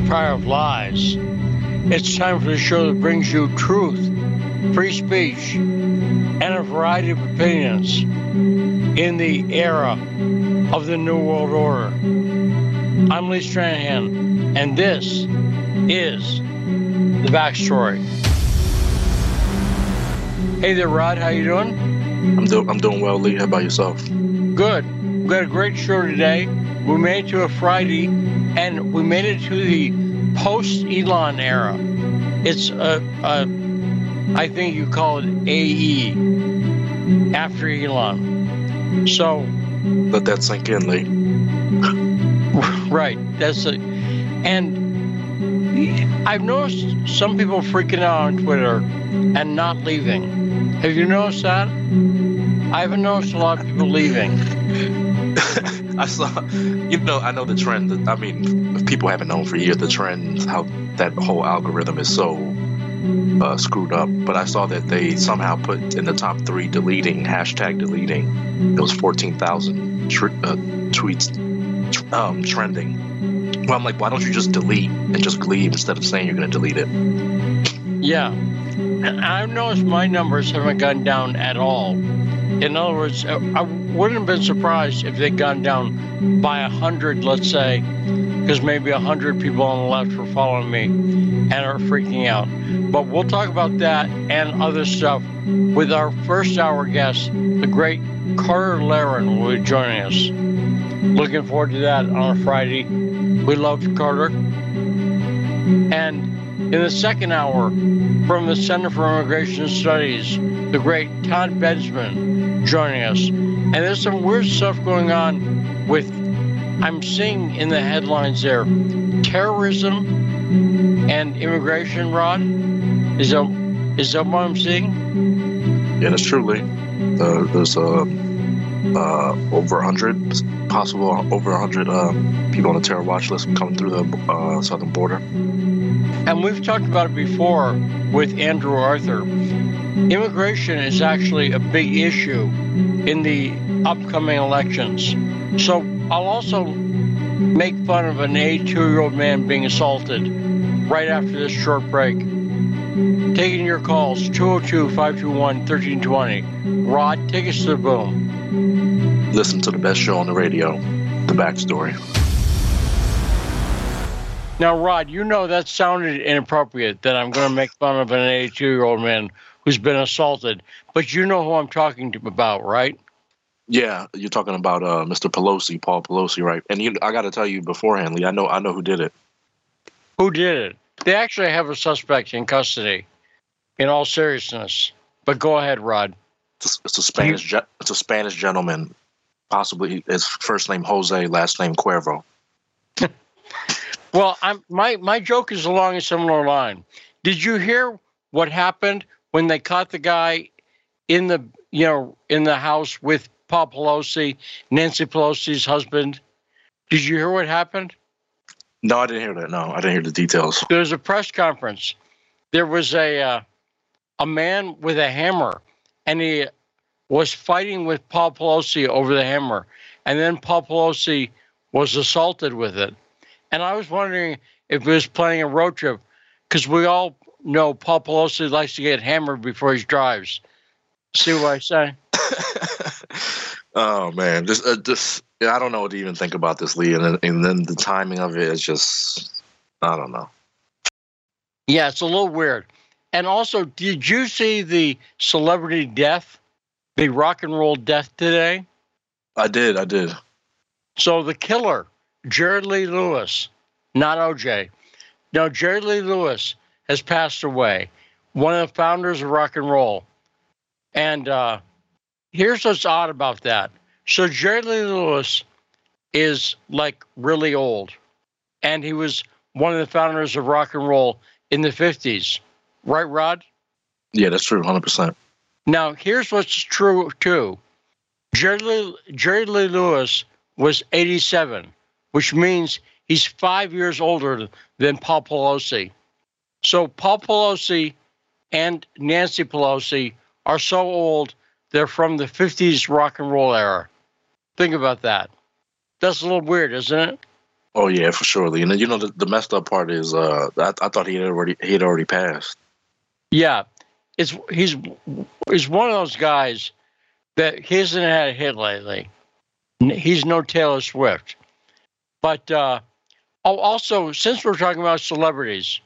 empire of lies. It's time for the show that brings you truth, free speech, and a variety of opinions in the era of the New World Order. I'm Lee Stranahan, and this is The Backstory. Hey there, Rod. How you doing? I'm doing well, Lee. How about yourself? Good. We've got a great show today. We made it to a Friday, and we made it to the post-Elon era. It's I think you call it AE, after Elon. So let that sink in, Lee. Right. That's it. And I've noticed some people freaking out on Twitter and not leaving. Have you noticed that? I haven't noticed a lot of people leaving. I saw, I know the trend. I mean, if people haven't known for years the trend, how that whole algorithm is so screwed up. But I saw that they somehow put in the top three deleting, hashtag deleting. It was 14,000 tweets trending. Well, I'm like, why don't you just delete and just leave instead of saying you're going to delete it? Yeah. I've noticed my numbers haven't gone down at all. In other words, I wouldn't have been surprised if they'd gone down by 100, let's say, because maybe 100 people on the left were following me and are freaking out. But we'll talk about that and other stuff with our first hour guest, the great Carter Laren, will be joining us. Looking forward to that on a Friday. We love Carter. And in the second hour, from the Center for Immigration Studies, the great Todd Bensman joining us. And there's some weird stuff going on with, I'm seeing in the headlines there, terrorism and immigration, Rod? Is that what I'm seeing? Yeah, that's true, Lee. There's over 100 people on the terror watch list coming through the southern border. And we've talked about it before with Andrew Arthur. Immigration is actually a big issue in the upcoming elections. So I'll also make fun of an 82-year-old man being assaulted right after this short break. Taking your calls, 202-521-1320. Rod, take us to the boom. Listen to the best show on the radio, The Backstory. Now, Rod, you know that sounded inappropriate, that I'm going to make fun of an 82-year-old man who's been assaulted. But you know who I'm talking about, right? Yeah, you're talking about Mr. Pelosi, Paul Pelosi, right? And I got to tell you beforehand, Lee, I know who did it. Who did it? They actually have a suspect in custody, in all seriousness. But go ahead, Rod. It's a Spanish gentleman, possibly his first name Jose, last name Cuervo. Well, my joke is along a similar line. Did you hear what happened when they caught the guy in the house with Paul Pelosi, Nancy Pelosi's husband? Did you hear what happened? No, I didn't hear that. No, I didn't hear the details. There was a press conference. There was a man with a hammer, and he was fighting with Paul Pelosi over the hammer, and then Paul Pelosi was assaulted with it. And I was wondering if he was planning a road trip, because we all know Paul Pelosi likes to get hammered before he drives. See what I say? Oh man, this I don't know what to even think about this, Lee, and then the timing of it is just, I don't know. Yeah, it's a little weird. And also, did you see the celebrity death, the rock and roll death today? I did. So the killer, Jerry Lee Lewis, not OJ. Now, Jerry Lee Lewis has passed away, one of the founders of rock and roll. And here's what's odd about that. So Jerry Lee Lewis is, like, really old, and he was one of the founders of rock and roll in the 50s. Right, Rod? Yeah, that's true, 100%. Now, here's what's true, too. Jerry Lee Lewis was 87. Which means he's 5 years older than Paul Pelosi. So Paul Pelosi and Nancy Pelosi are so old, they're from the 50s rock and roll era. Think about that. That's a little weird, isn't it? Oh yeah, for sure. And then, you know, the messed up part is, I thought he'd already passed. Yeah, he's one of those guys that he hasn't had a hit lately. He's no Taylor Swift. But also, since we're talking about celebrities,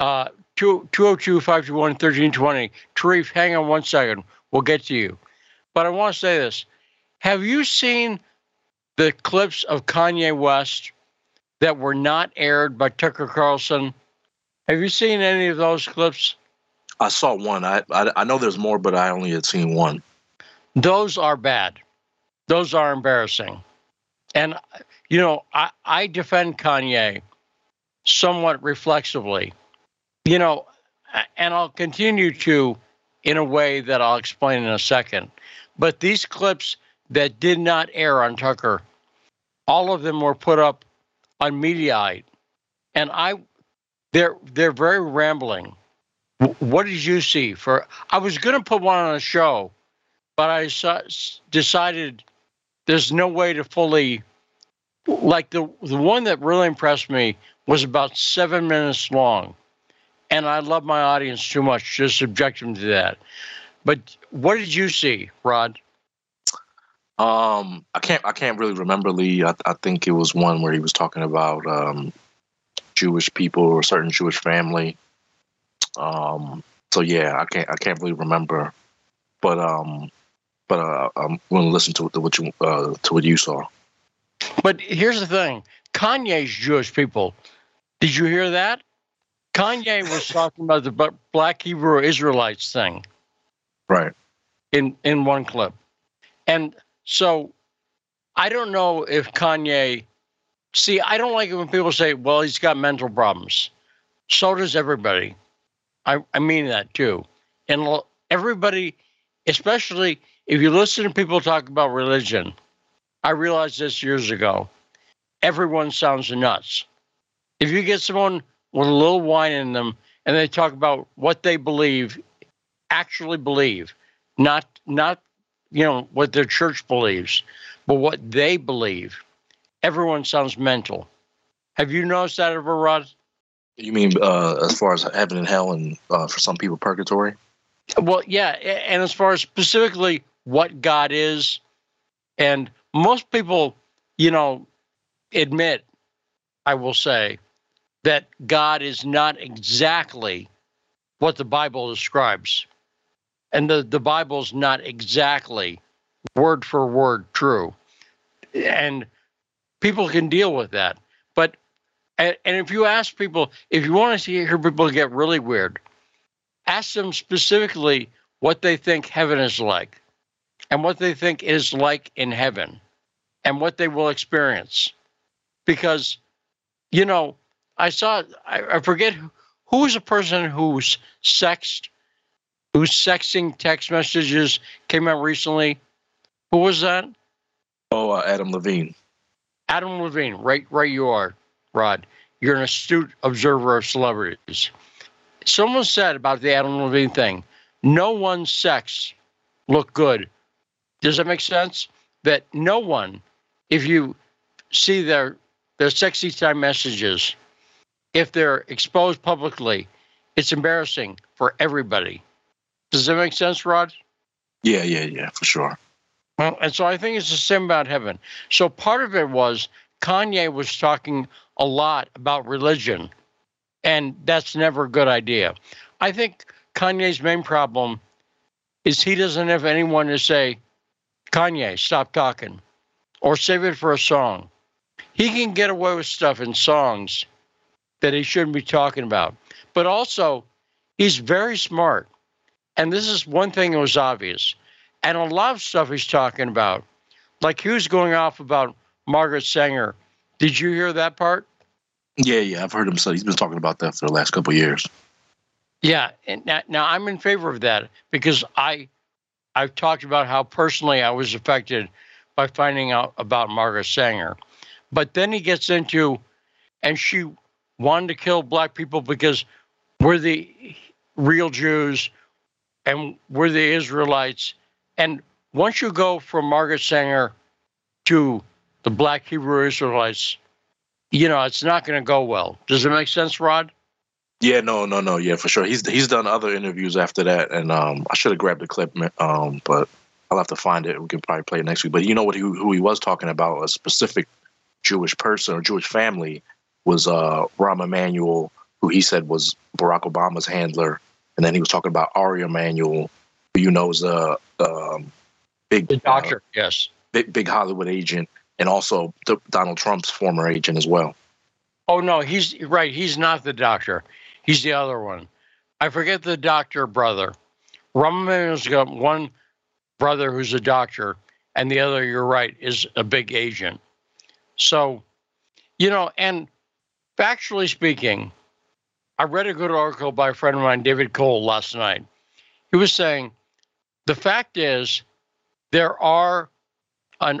202-521-1320. Tarif, hang on one second. We'll get to you. But I want to say this. Have you seen the clips of Kanye West that were not aired by Tucker Carlson? Have you seen any of those clips? I saw one. I know there's more, but I only had seen one. Those are bad. Those are embarrassing. And, you know, I defend Kanye somewhat reflexively. You know, and I'll continue to in a way that I'll explain in a second. But these clips that did not air on Tucker, all of them were put up on Mediaite. And they're very rambling. What did you see? I was going to put one on a show, but I decided there's no way to fully, like the one that really impressed me was about 7 minutes long. And I love my audience too much to subject them to that. But what did you see, Rod? I can't really remember, Lee. I think it was one where he was talking about Jewish people or a certain Jewish family. So yeah, I can't really remember. But I'm going to listen to what you saw. But here's the thing: Kanye's Jewish people. Did you hear that? Kanye was talking about the Black Hebrew Israelites thing, right? In one clip, and so I don't know if Kanye. See, I don't like it when people say, "Well, he's got mental problems." So does everybody. I mean that too, and everybody, especially if you listen to people talk about religion. I realized this years ago. Everyone sounds nuts. If you get someone with a little wine in them, and they talk about what they believe, actually believe, not you know what their church believes, but what they believe. Everyone sounds mental. Have you noticed that ever, Rod? You mean as far as heaven and hell, and for some people purgatory? Well, yeah, and as far as specifically what God is, and most people, you know, admit, I will say, that God is not exactly what the Bible describes. And the Bible's not exactly word for word true. And people can deal with that. But, and if you ask people, if you want to hear people get really weird, ask them specifically what they think heaven is like, and what they think it is like in heaven, and what they will experience. Because, you know, I forget who was a person whose sexting text messages came out recently. Who was that? Oh, Adam Levine. Adam Levine, right you are, Rod. You're an astute observer of celebrities. Someone said about the Adam Levine thing, no one's sex looked good. Does that make sense? That no one, if you see their sexy time messages, if they're exposed publicly, it's embarrassing for everybody. Does that make sense, Rod? Yeah, for sure. Well, and so I think it's the same about heaven. So part of it was Kanye was talking a lot about religion, and that's never a good idea. I think Kanye's main problem is he doesn't have anyone to say, Kanye, stop talking, or save it for a song. He can get away with stuff in songs that he shouldn't be talking about. But also, he's very smart. And this is one thing that was obvious. And a lot of stuff he's talking about, like he was going off about Margaret Sanger. Did you hear that part? Yeah, I've heard him say he's been talking about that for the last couple of years. Yeah, and now I'm in favor of that because I've talked about how personally I was affected by finding out about Margaret Sanger. But then he gets into, and she wanted to kill black people because we're the real Jews and we're the Israelites. And once you go from Margaret Sanger to the Black Hebrew Israelites, you know, it's not going to go well. Does it make sense, Rod? Yeah, no. Yeah, for sure. He's done other interviews after that, and I should have grabbed the clip, but I'll have to find it. We can probably play it next week. But you know what? Who he was talking about, a specific Jewish person or Jewish family, was Rahm Emanuel, who he said was Barack Obama's handler, and then he was talking about Ari Emanuel, who you know is the doctor, yes, big Hollywood agent, and also Donald Trump's former agent as well. Oh no, he's right. He's not the doctor. He's the other one. I forget the doctor brother. Rahm Emanuel's got one brother who's a doctor, and the other, you're right, is a big agent. So, you know, and factually speaking, I read a good article by a friend of mine, David Cole, last night. He was saying, the fact is, there is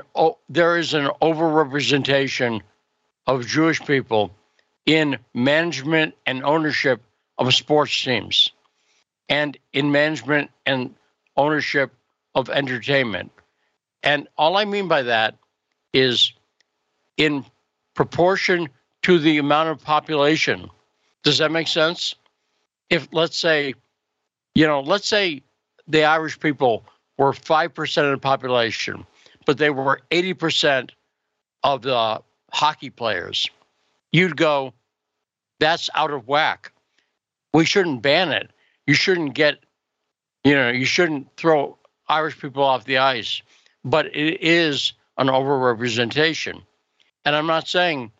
an overrepresentation of Jewish people in management and ownership of sports teams, and in management and ownership of entertainment. And all I mean by that is in proportion to the amount of population. Does that make sense? If let's say the Irish people were 5% of the population, but they were 80% of the hockey players, you'd go, that's out of whack. We shouldn't ban it. You shouldn't throw Irish people off the ice. But it is an overrepresentation. And I'm not saying,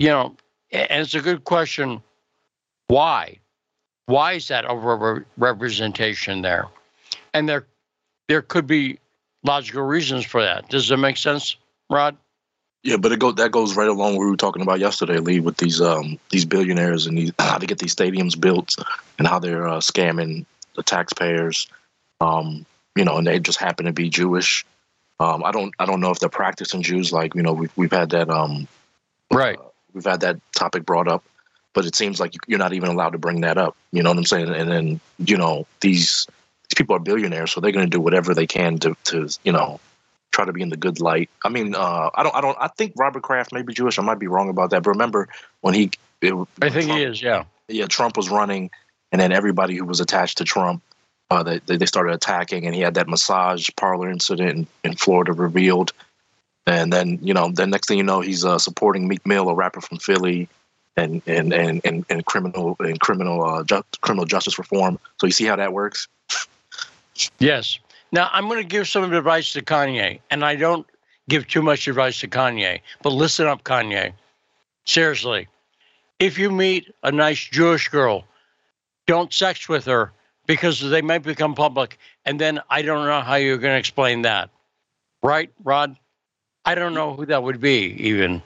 and it's a good question, why? Why is that overrepresentation there? And there could be logical reasons for that. Does that make sense, Rod? Yeah, but that goes right along what we were talking about yesterday, Lee, with these billionaires and how they get these stadiums built and how they're scamming the taxpayers, and they just happen to be Jewish. I don't know if they're practicing Jews. Like, we've had that we've had that topic brought up, but it seems like you're not even allowed to bring that up. You know what I'm saying? And then these people are billionaires, so they're going to do whatever they can to try to be in the good light. I mean, I think Robert Kraft may be Jewish. I might be wrong about that. But remember when Trump, he is. Yeah. Yeah. Trump was running, and then everybody who was attached to Trump, they started attacking, and he had that massage parlor incident in Florida revealed. And then, the next thing you know, he's supporting Meek Mill, a rapper from Philly, and criminal justice reform. So you see how that works? Yes. Now, I'm going to give some advice to Kanye, and I don't give too much advice to Kanye, but listen up, Kanye. Seriously, if you meet a nice Jewish girl, don't sex with her, because they might become public, and then I don't know how you're going to explain that. Right, Rod? I don't know who that would be, even.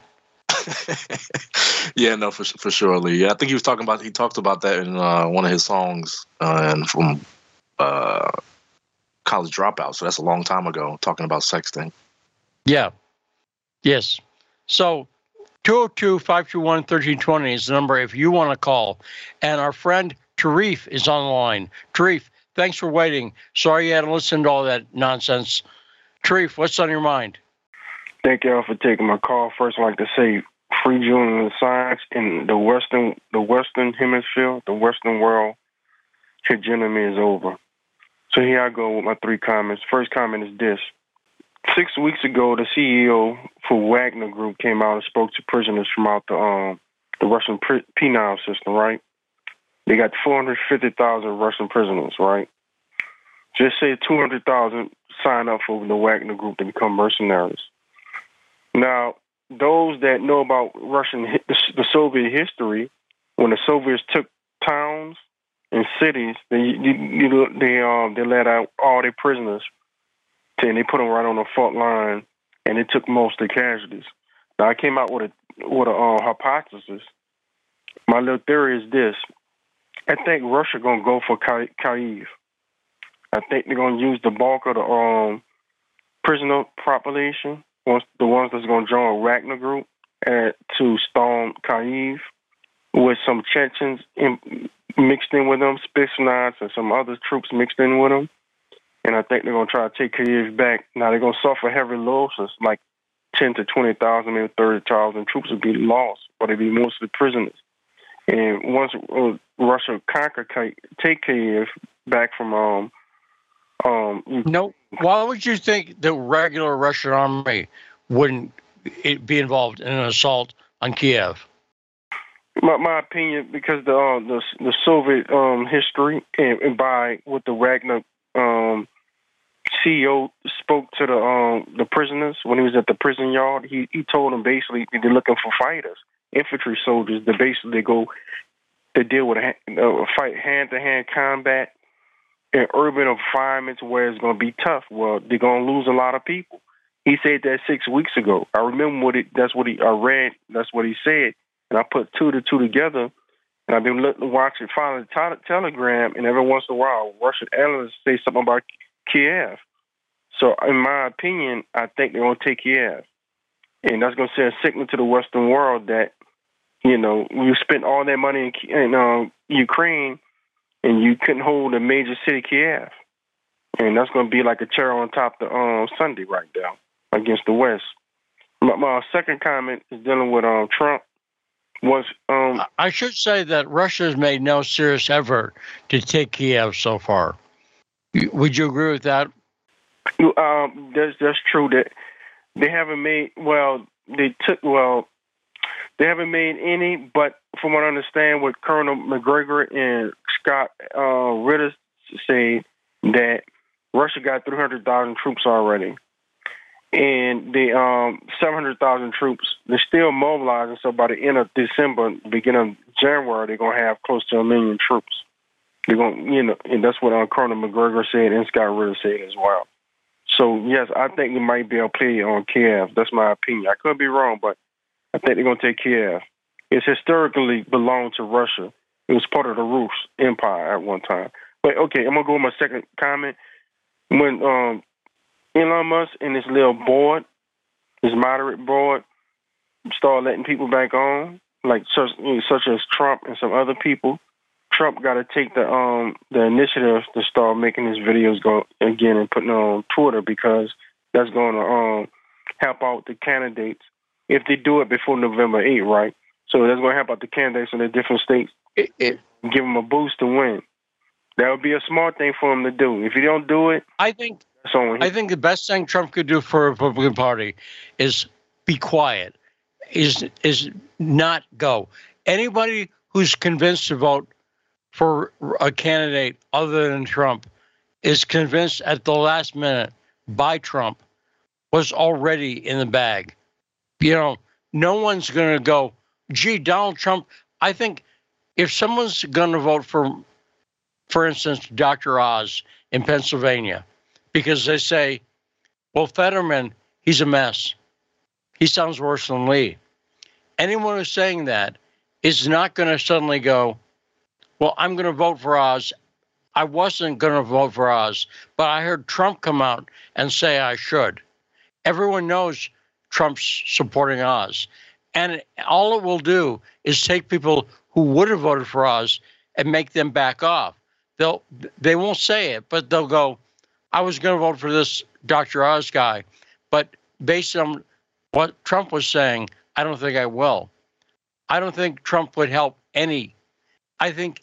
Yeah, no, for sure, Lee. I think he talked about that in one of his songs, and from College Dropout, so that's a long time ago, talking about sexting. Yeah. Yes. So 202-521-1320 is the number if you want to call. And our friend Tarif is on the line. Tarif, thanks for waiting. Sorry you had to listen to all that nonsense. Tarif, what's on your mind? Thank y'all for taking my call. First, I'd like to say free Julian Assange in the Western hemisphere, the Western world. Hegemony is over. So here I go with my three comments. First comment is this. 6 weeks ago, the CEO for Wagner Group came out and spoke to prisoners from out the Russian penal system, right? They got 450,000 Russian prisoners, right? Just say 200,000 sign up for the Wagner Group to become mercenaries. Now, those that know about Russian, the Soviet history, when the Soviets took towns, in cities, they let out all their prisoners, and they put them right on the front line, and it took most of the casualties. Now, I came out with a hypothesis. My little theory is this: I think Russia gonna go for Kyiv. I think they're gonna use the bulk of the prisoner population, the ones that's gonna join Wagner Group, to storm Kyiv with some Chechens mixed in with them, Spetsnaz and some other troops mixed in with them. And I think they're going to try to take Kyiv back. Now, they're going to suffer heavy losses, like 10,000 to 20,000, maybe 30,000 troops would be lost, or they'd be mostly prisoners. And once Russia conquered, take Kyiv back from Nope. Why would you think the regular Russian army wouldn't be involved in an assault on Kyiv? My opinion, because the Soviet history and by what the Wagner CEO spoke to the prisoners when he was at the prison yard, he told them basically they're looking for fighters, infantry soldiers. That basically go, they deal with a fight, hand to hand combat in urban environments where it's going to be tough. Well, they're going to lose a lot of people. He said that 6 weeks ago. I remember I read. That's what he said. And I put two to two together, and I've been watching finally Telegram, and every once in a while, Russian analysts say something about Kyiv. So, in my opinion, I think they're going to take Kyiv. And that's going to send a signal to the Western world that, you know, you spent all that money in Ukraine, and you couldn't hold a major city, Kyiv. And that's going to be like a cherry on top of Sunday right now against the West. My second comment is dealing with Trump. I should say that Russia has made no serious effort to take Kyiv so far. Would you agree with that? That's true. That they haven't made. They haven't made any. But from what I understand, what Colonel McGregor and Scott Ritter say, that Russia got 300,000 troops already. And the 700,000 troops, they're still mobilizing. So by the end of December, beginning of January, they're going to have close to 1 million troops. They're going, and that's what Colonel McGregor said and Scott Ritter said as well. So yes, I think they might be able to play on Kyiv. That's my opinion. I could be wrong, but I think they're going to take Kyiv. It's historically belonged to Russia. It was part of the Rus Empire at one time. But okay, I'm going to go with my second comment. When Elon Musk and his little board, his moderate board, start letting people back on, like such as Trump and some other people. Trump got to take the initiative to start making his videos go again and putting on Twitter, because that's going to help out the candidates if they do it before November 8th, right? So that's going to help out the candidates in the different states, give them a boost to win. That would be a smart thing for him to do. If he don't do it, I think the best thing Trump could do for the Republican Party is be quiet, is not go. Anybody who's convinced to vote for a candidate other than Trump is convinced at the last minute by Trump, was already in the bag. You know, no one's going to go, gee, Donald Trump. I think if someone's going to vote for instance, Dr. Oz in Pennsylvania, because they say, well, Fetterman, he's a mess. He sounds worse than Lee. Anyone who's saying that is not going to suddenly go, well, I'm going to vote for Oz. I wasn't going to vote for Oz, but I heard Trump come out and say I should. Everyone knows Trump's supporting Oz. And all it will do is take people who would have voted for Oz and make them back off. They won't say it, but they'll go, I was going to vote for this Dr. Oz guy, but based on what Trump was saying, I don't think I will. I don't think Trump would help any. I think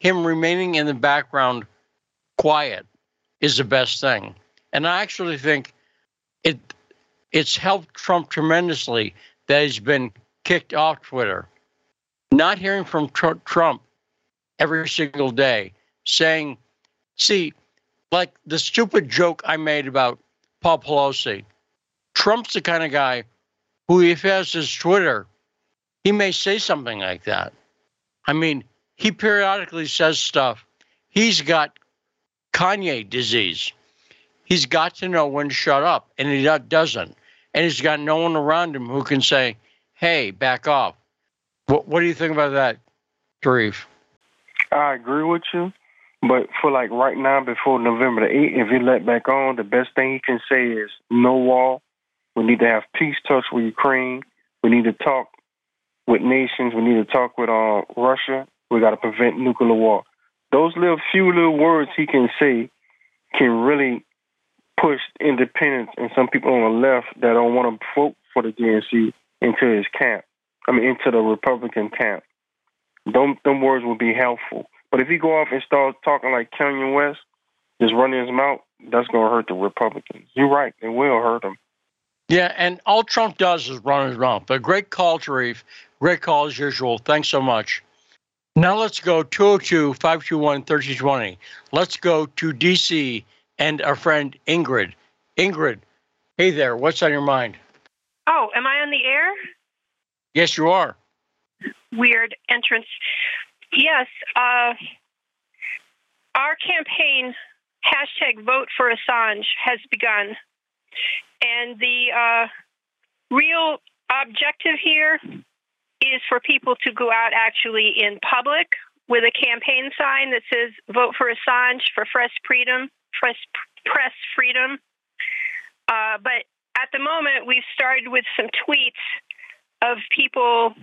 him remaining in the background quiet is the best thing. And I actually think it's helped Trump tremendously that he's been kicked off Twitter. Not hearing from Trump every single day saying, see, like the stupid joke I made about Paul Pelosi. Trump's the kind of guy who, if he has his Twitter, he may say something like that. I mean, he periodically says stuff. He's got Kanye disease. He's got to know when to shut up, and he doesn't. And he's got no one around him who can say, hey, back off. What do you think about that, Tarif? I agree with you. But for like right now, before November the 8th, if he let back on, the best thing he can say is no wall. We need to have peace talks with Ukraine. We need to talk with nations. We need to talk with Russia. We got to prevent nuclear war. Those few little words he can say can really push independence. And some people on the left that don't want to vote for the DNC into his camp. I mean, into the Republican camp. Them words will be helpful. But if he go off and start talking like Kanye West, just running his mouth, that's going to hurt the Republicans. You're right. It will hurt them. Yeah, and all Trump does is run his mouth. But great call, Tarif. Great call as usual. Thanks so much. Now let's go 202-521-1320. Let's go to D.C. and our friend Ingrid. Ingrid, hey there. What's on your mind? Oh, am I on the air? Yes, you are. Weird entrance. Yes, our campaign, #VoteForAssange, has begun. And the real objective here is for people to go out actually in public with a campaign sign that says, "Vote for Assange for press freedom." But at the moment, we've started with some tweets of people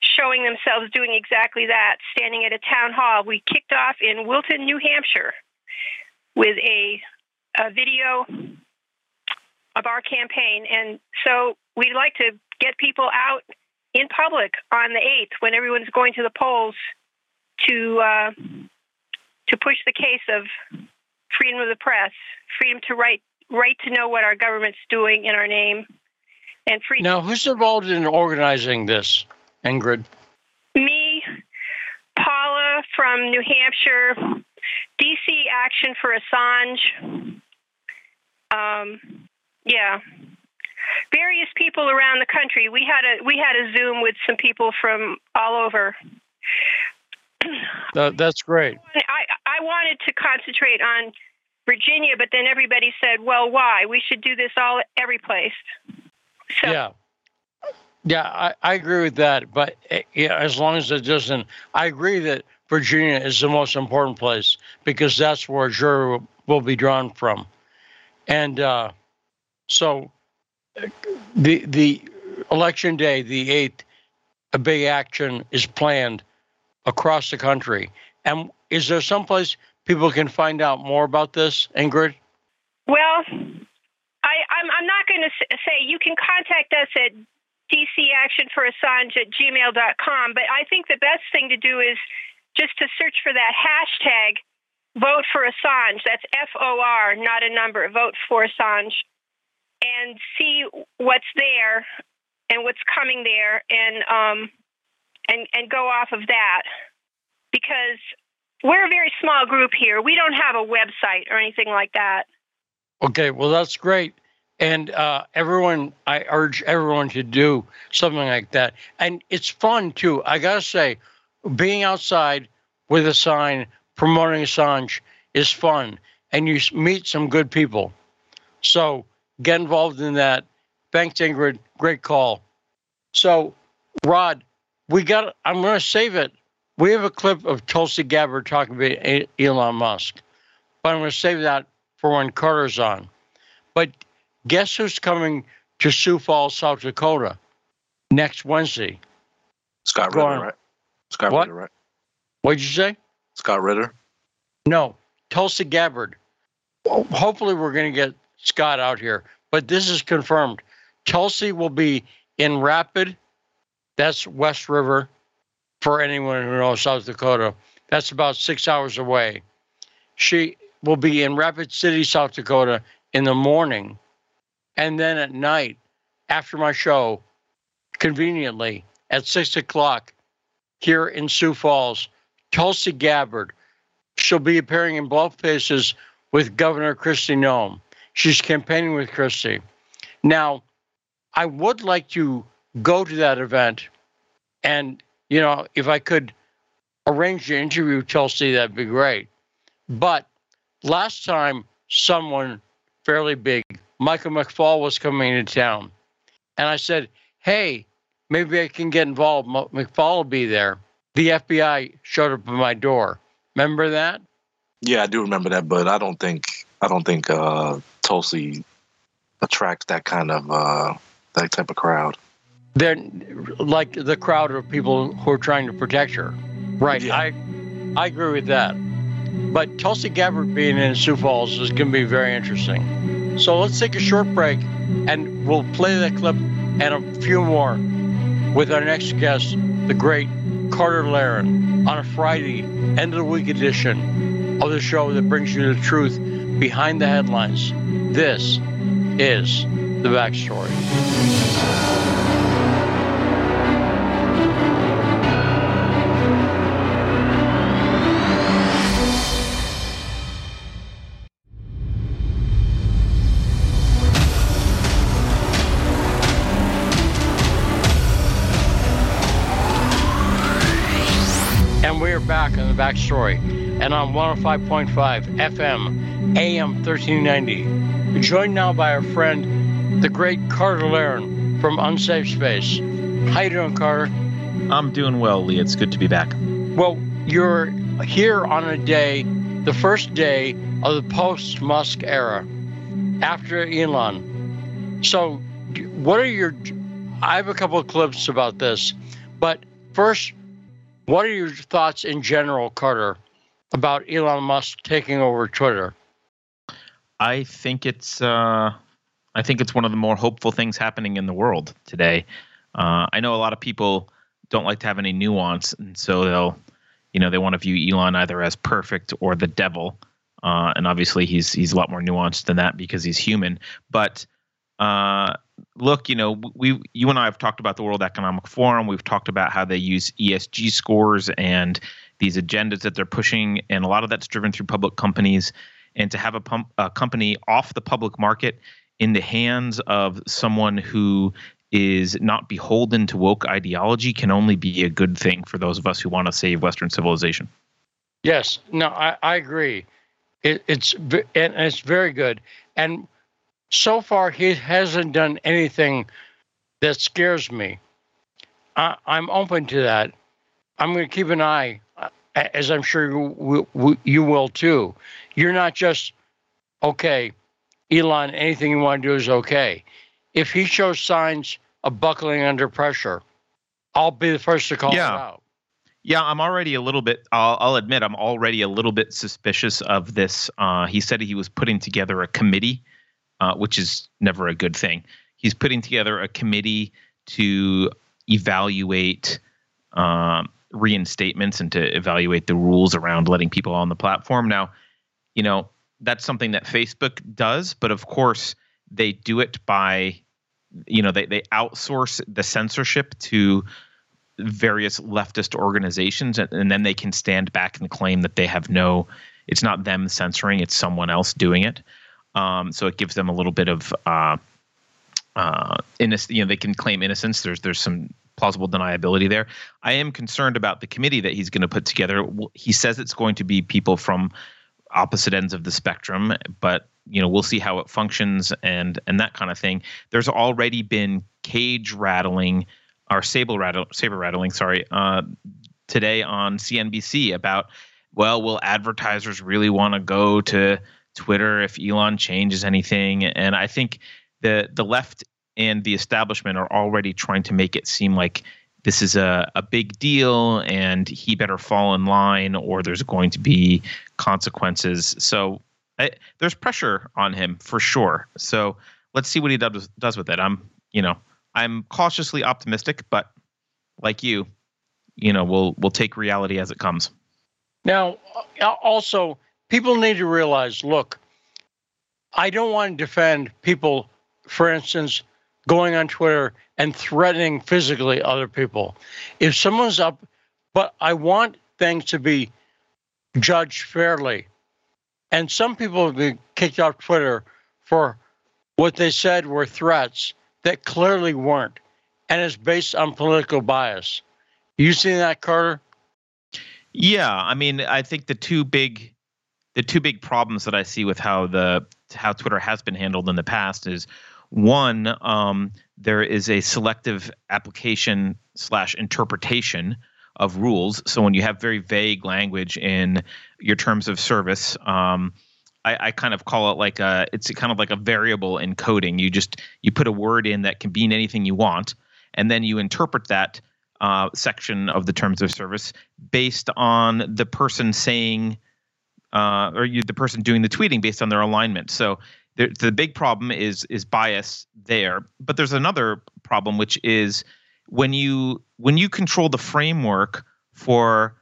showing themselves doing exactly that, standing at a town hall. We kicked off in Wilton, New Hampshire, with a video of our campaign. And so we'd like to get people out in public on the 8th, when everyone's going to the polls, to push the case of freedom of the press, freedom to right to know what our government's doing in our name, and free. Now, who's involved in organizing this, Ingrid? Me, Paula from New Hampshire, DC Action for Assange. Yeah. Various people around the country. We had a Zoom with some people from all over. That's great. I wanted to concentrate on Virginia, but then everybody said, "Well, why? We should do this all every place." So. Yeah, I agree with that. But yeah, as long as it doesn't, I agree that Virginia is the most important place because that's where a jury will be drawn from, and so. The election day, the 8th, a big action is planned across the country. And is there someplace people can find out more about this, Ingrid? Well, I'm not going to say you can contact us at dcactionforassange@gmail.com, but I think the best thing to do is just to search for that hashtag, Vote for Assange. That's FOR, not a number, Vote for Assange. And see what's there and what's coming there, and go off of that, because we're a very small group here. We don't have a website or anything like that. Okay, well that's great, and everyone, I urge everyone to do something like that, and it's fun too. I gotta say, being outside with a sign promoting Assange is fun, and you meet some good people. So. Get involved in that. Thanks, Ingrid. Great call. So, Rod, I'm going to save it. We have a clip of Tulsi Gabbard talking about Elon Musk, but I'm going to save that for when Carter's on. But guess who's coming to Sioux Falls, South Dakota next Wednesday? Scott Ritter, right? Scott Ritter, right? What'd you say? Scott Ritter? No, Tulsi Gabbard. Hopefully we're going to get Scott out here, but this is confirmed. Tulsi will be in Rapid, that's West River, for anyone who knows South Dakota. That's about 6 hours away. She will be in Rapid City, South Dakota in the morning, and then at night, after my show, conveniently, at 6 o'clock here in Sioux Falls, Tulsi Gabbard. She'll be appearing in both places with Governor Kristi Noem. She's campaigning with Kristi. Now, I would like to go to that event, and, you know, if I could arrange to interview Tulsi, that'd be great. But last time, someone fairly big, Michael McFaul, was coming into town, and I said, hey, maybe I can get involved. McFaul will be there. The FBI showed up at my door. Remember that? Yeah, I do remember that, but I don't think Tulsi attracts that type of crowd. They're like the crowd of people who are trying to protect her. Right. Yeah. I agree with that. But Tulsi Gabbard being in Sioux Falls is going to be very interesting. So let's take a short break, and we'll play that clip and a few more with our next guest, the great Carter Laren, on a Friday, end of the week edition of the show that brings you the truth behind the headlines. This is The Backstory. Back on The Backstory and on 105.5 FM, AM 1390. Joined now by our friend, the great Carter Laren from Unsafe Space. How you doing, Carter? I'm doing well, Lee. It's good to be back. Well, you're here on a day, the first day of the post-Musk era, after Elon. So what are your... I have a couple of clips about this, but first... what are your thoughts in general, Carter, about Elon Musk taking over Twitter? I think it's one of the more hopeful things happening in the world today. I know a lot of people don't like to have any nuance, and so they want to view Elon either as perfect or the devil. And obviously, he's a lot more nuanced than that because he's human. But look, you and I have talked about the World Economic Forum. We've talked about how they use ESG scores and these agendas that they're pushing, and a lot of that's driven through public companies. And to have a company off the public market in the hands of someone who is not beholden to woke ideology can only be a good thing for those of us who want to save Western civilization. Yes, no, I agree. It's very good. And so far, he hasn't done anything that scares me. I'm open to that. I'm going to keep an eye, as I'm sure you will too. You're not just, okay, Elon, anything you want to do is okay. If he shows signs of buckling under pressure, I'll be the first to call him out. Yeah, I'm already a little bit, I'll admit, I'm already a little bit suspicious of this. He said he was putting together a committee. Which is never a good thing. He's putting together a committee to evaluate reinstatements and to evaluate the rules around letting people on the platform. Now, that's something that Facebook does, but of course they do it by, they outsource the censorship to various leftist organizations, and then they can stand back and claim that they have it's not them censoring, it's someone else doing it. So it gives them a little bit of they can claim innocence. There's some plausible deniability there. I am concerned about the committee that he's going to put together. He says it's going to be people from opposite ends of the spectrum, but we'll see how it functions and that kind of thing. There's already been saber rattling today on CNBC about, well, will advertisers really want to go to Twitter if Elon changes anything? And I think the left and the establishment are already trying to make it seem like this is a big deal and he better fall in line or there's going to be consequences. So there's pressure on him for sure. So let's see what he does with it. I'm cautiously optimistic, but like we'll take reality as it comes. Now, also, people need to realize, look, I don't want to defend people, for instance, going on Twitter and threatening physically other people. If someone's up, but I want things to be judged fairly. And some people have been kicked off Twitter for what they said were threats that clearly weren't, and it's based on political bias. You seen that, Carter? Yeah, I think the two big problems that I see with how Twitter has been handled in the past is, one, there is a selective application / interpretation of rules. So when you have very vague language in your terms of service, I kind of call it it's kind of like a variable in coding. You put a word in that can mean anything you want, and then you interpret that section of the terms of service based on the person saying, or the person doing the tweeting, based on their alignment. So the big problem is bias there. But there's another problem, which is when you control the framework for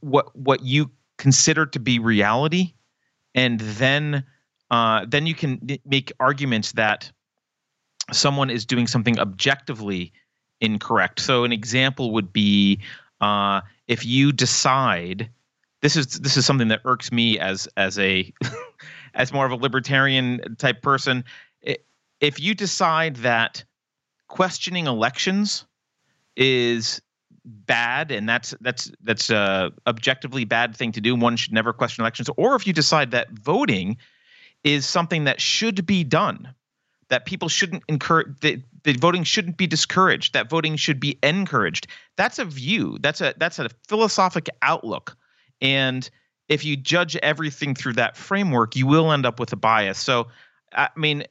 what you consider to be reality, and then you can make arguments that someone is doing something objectively incorrect. So an example would be if you decide this is something that irks me as more of a libertarian type person. If you decide that questioning elections is bad and that's a objectively bad thing to do, one should never question elections, or if you decide that voting is something that should be done, that people shouldn't encourage, that voting shouldn't be discouraged, that voting should be encouraged. That's a view. That's a philosophic outlook. And if you judge everything through that framework, you will end up with a bias. So, I mean,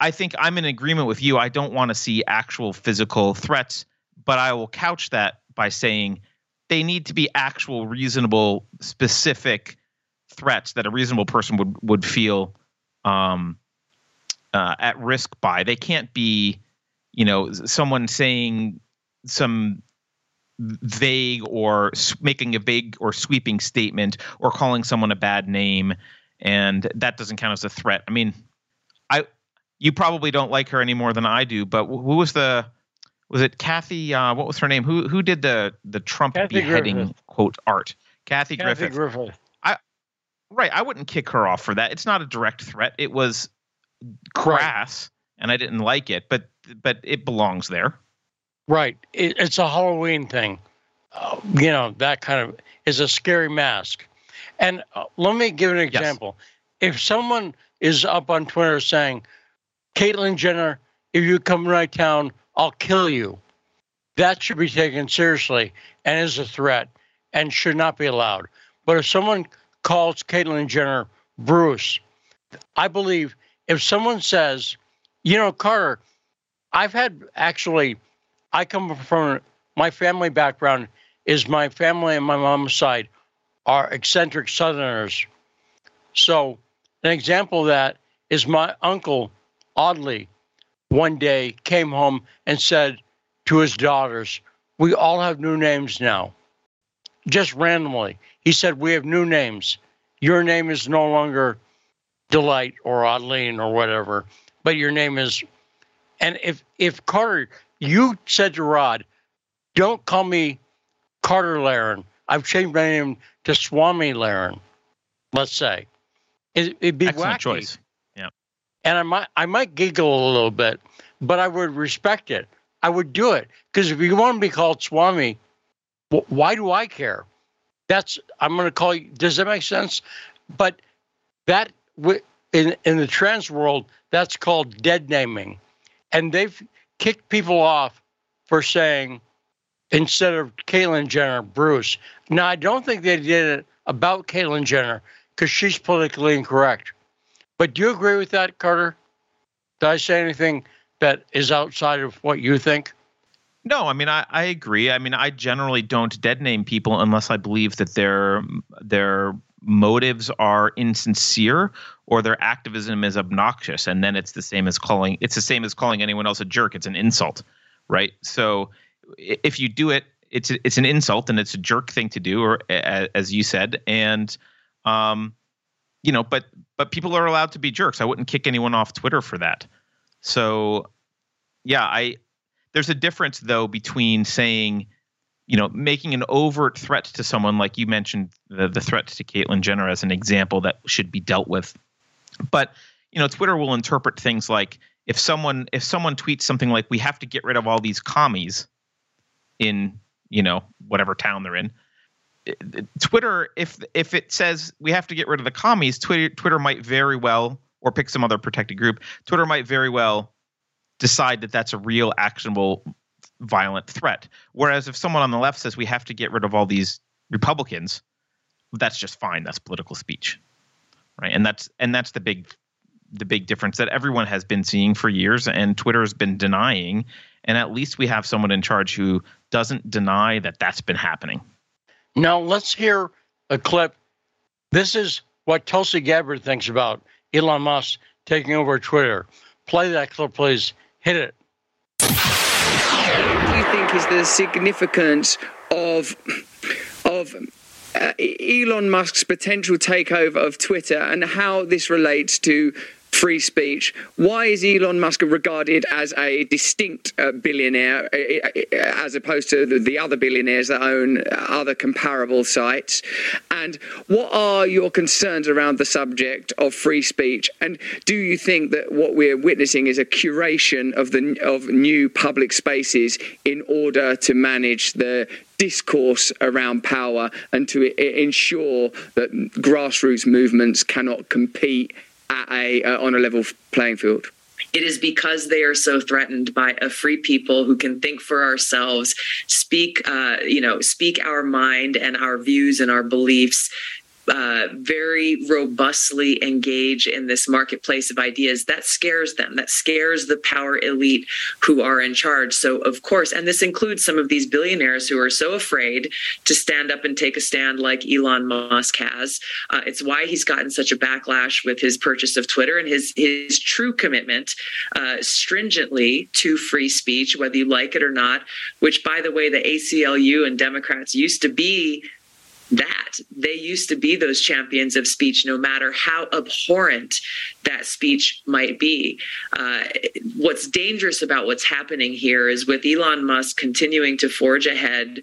I think I'm in agreement with you. I don't want to see actual physical threats, but I will couch that by saying they need to be actual, reasonable, specific threats that a reasonable person would feel at risk by. They can't be, someone saying some vague or making a vague or sweeping statement or calling someone a bad name, and that doesn't count as a threat. I mean, you probably don't like her any more than I do, but who was was it Kathy? What was her name? Who did the Trump Kathy beheading Griffith. Quote art? Kathy Griffith. I wouldn't kick her off for that. It's not a direct threat. It was crass, right, and I didn't like it, but it belongs there. Right. It's a Halloween thing. That kind of is a scary mask. And let me give an example. Yes. If someone is up on Twitter saying, Caitlyn Jenner, if you come right down, I'll kill you. That should be taken seriously and is a threat and should not be allowed. But if someone calls Caitlyn Jenner Bruce, I believe if someone says, Carter, I come from my family background is my family and my mom's side are eccentric Southerners. So an example of that is my uncle, oddly, one day came home and said to his daughters, we all have new names now. Just randomly. He said, we have new names. Your name is no longer Delight or Adeline or whatever, but your name is. And if Carter, you said to Rod, don't call me Carter Laren. I've changed my name to Swami Laren, let's say. It'd be excellent wacky choice. Yeah. And I might giggle a little bit, but I would respect it. I would do it. Because if you want to be called Swami, why do I care? I'm going to call you. Does that make sense? But that in the trans world, that's called dead naming. And they've kicked people off for saying, instead of Caitlyn Jenner, Bruce. Now, I don't think they did it about Caitlyn Jenner because she's politically incorrect. But do you agree with that, Carter? Did I say anything that is outside of what you think? No, I mean, I agree. I mean, I generally don't dead name people unless I believe that their motives are insincere or their activism is obnoxious, and then it's the same as calling anyone else a jerk. It's an insult, right? So if you do it, it's an insult and it's a jerk thing to do, or as you said, and but people are allowed to be jerks. I wouldn't kick anyone off Twitter for that. So yeah, there's a difference though between saying, making an overt threat to someone, like you mentioned, the threat to Caitlyn Jenner as an example that should be dealt with. But, Twitter will interpret things like if someone tweets something like, we have to get rid of all these commies in, whatever town they're in. Twitter, if it says we have to get rid of the commies, Twitter might very well, or pick some other protected group, Twitter might very well decide that that's a real actionable violent threat. Whereas if someone on the left says we have to get rid of all these Republicans, that's just fine. That's political speech, right? And that's the big difference that everyone has been seeing for years, and Twitter has been denying. And at least we have someone in charge who doesn't deny that that's been happening. Now let's hear a clip. This is what Tulsi Gabbard thinks about Elon Musk taking over Twitter. Play that clip, please. Hit it. What do you think is the significance of Elon Musk's potential takeover of Twitter and how this relates to free speech? Why is Elon Musk regarded as a distinct billionaire as opposed to the other billionaires that own other comparable sites? And what are your concerns around the subject of free speech? And do you think that what we're witnessing is a curation of new public spaces in order to manage the discourse around power and to ensure that grassroots movements cannot compete on a level playing field? It is because they are so threatened by a free people who can think for ourselves, speak our mind and our views and our beliefs, very robustly engage in this marketplace of ideas. That scares them. That scares the power elite who are in charge. So, of course, and this includes some of these billionaires who are so afraid to stand up and take a stand like Elon Musk has. It's why he's gotten such a backlash with his purchase of Twitter and his true commitment stringently to free speech, whether you like it or not, which, by the way, the ACLU and Democrats used to be that. They used to be those champions of speech, no matter how abhorrent that speech might be. What's dangerous about what's happening here is with Elon Musk continuing to forge ahead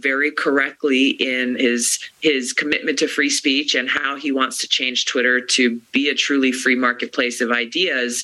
very correctly in his commitment to free speech and how he wants to change Twitter to be a truly free marketplace of ideas.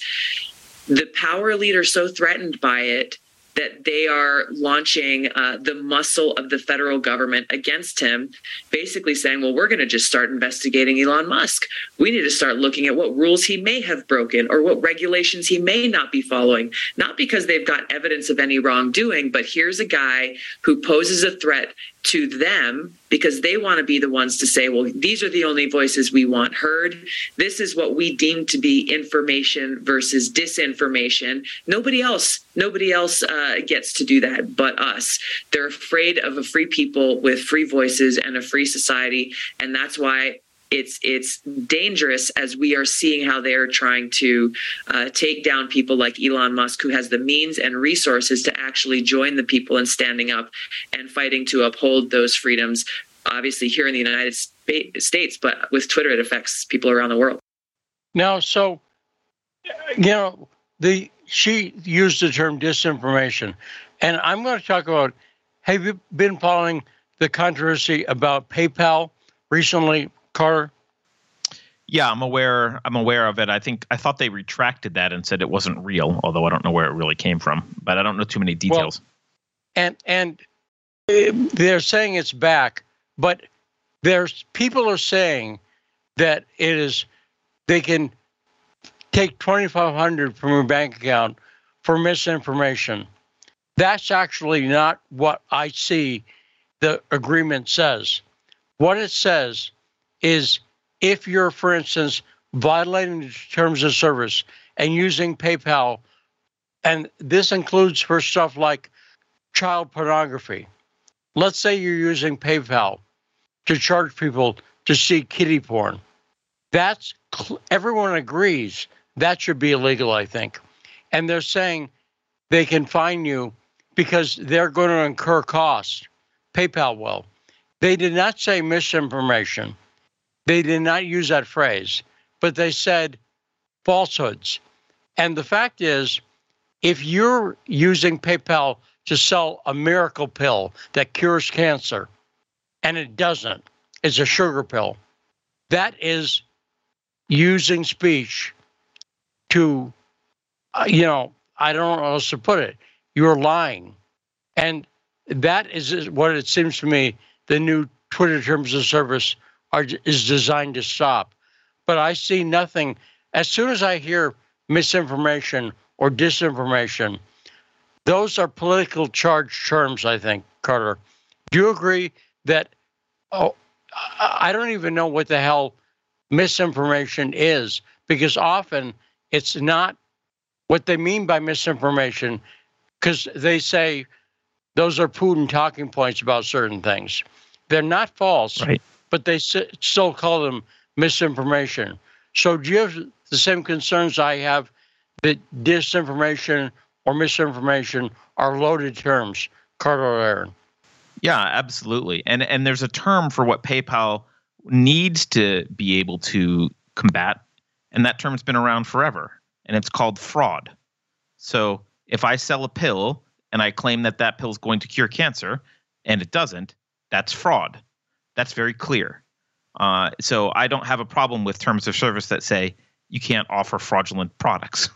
The power elite are so threatened by it that they are launching the muscle of the federal government against him, basically saying, well, we're going to just start investigating Elon Musk. We need to start looking at what rules he may have broken or what regulations he may not be following, not because they've got evidence of any wrongdoing, but here's a guy who poses a threat to them because they want to be the ones to say, well, these are the only voices we want heard. This is what we deem to be information versus disinformation. Nobody else gets to do that but us. They're afraid of a free people with free voices and a free society. And that's why it's dangerous as we are seeing how they are trying to take down people like Elon Musk, who has the means and resources to actually join the people in standing up and fighting to uphold those freedoms, obviously here in the United States, but with Twitter, it affects people around the world. Now, so, she used the term disinformation, and I'm going to talk about, have you been following the controversy about PayPal recently, Carter? Yeah, I'm aware of it. I thought they retracted that and said it wasn't real, although I don't know where it really came from, but I don't know too many details. Well, and they're saying it's back, but people are saying that it is, they can take $2,500 from your bank account for misinformation. That's actually not what I see the agreement says. What it says is if you're, for instance, violating the terms of service and using PayPal, and this includes for stuff like child pornography. Let's say you're using PayPal to charge people to see kiddie porn. That's, everyone agrees that should be illegal, I think. And they're saying they can fine you because they're going to incur costs. PayPal will. They did not say misinformation. They did not use that phrase, but they said falsehoods. And the fact is, if you're using PayPal to sell a miracle pill that cures cancer, and it doesn't, it's a sugar pill, that is using speech to, I don't know how else to put it. You're lying. And that is what it seems to me the new Twitter terms of service is designed to stop. But I see nothing. As soon as I hear misinformation or disinformation, those are political charged terms, I think, Carter. Do you agree that, I don't even know what the hell misinformation is, because often it's not what they mean by misinformation, because they say those are Putin talking points about certain things. They're not false, right, but they still call them misinformation. So do you have the same concerns I have that disinformation or misinformation are loaded terms. Carter Laren. Yeah, absolutely. And there's a term for what PayPal needs to be able to combat, and that term's been around forever, and it's called fraud. So if I sell a pill and I claim that that pill is going to cure cancer and it doesn't, that's fraud. That's very clear. So I don't have a problem with terms of service that say you can't offer fraudulent products.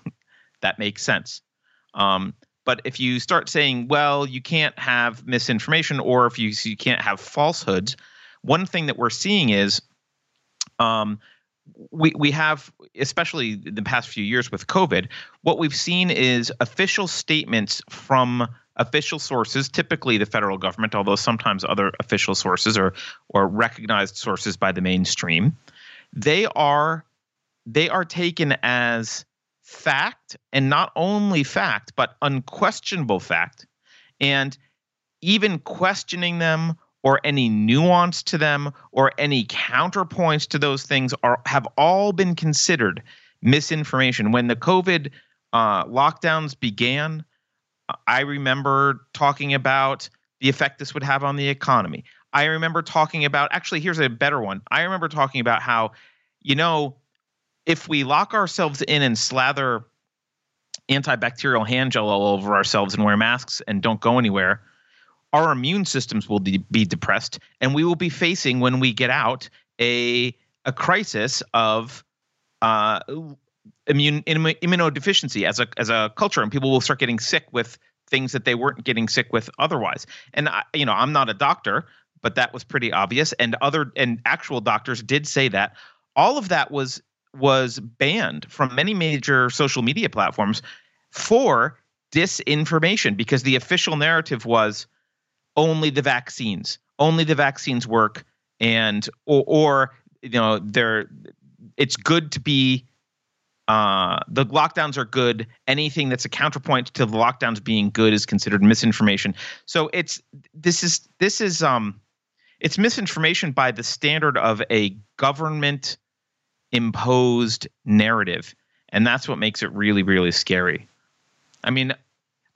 That makes sense. But if you start saying, well, you can't have misinformation, or if you can't have falsehoods, one thing that we're seeing is we have, especially the past few years with COVID, what we've seen is official statements from official sources, typically the federal government, although sometimes other official sources or recognized sources by the mainstream. They are taken as fact, and not only fact, but unquestionable fact, and even questioning them or any nuance to them or any counterpoints to those things have all been considered misinformation. When the COVID lockdowns began, I remember talking about the effect this would have on the economy. I remember talking about, actually, here's a better one. I remember talking about how, if we lock ourselves in and slather antibacterial hand gel all over ourselves and wear masks and don't go anywhere, our immune systems will be depressed, and we will be facing, when we get out, a crisis of immunodeficiency as a culture, and people will start getting sick with things that they weren't getting sick with otherwise. And I'm not a doctor, but that was pretty obvious, and actual doctors did say that. All of that was banned from many major social media platforms for disinformation, because the official narrative was only the vaccines work, and or it's good to be the lockdowns are good. Anything that's a counterpoint to the lockdowns being good is considered misinformation. So it's misinformation by the standard of a government imposed narrative, and that's what makes it really, really scary. I mean,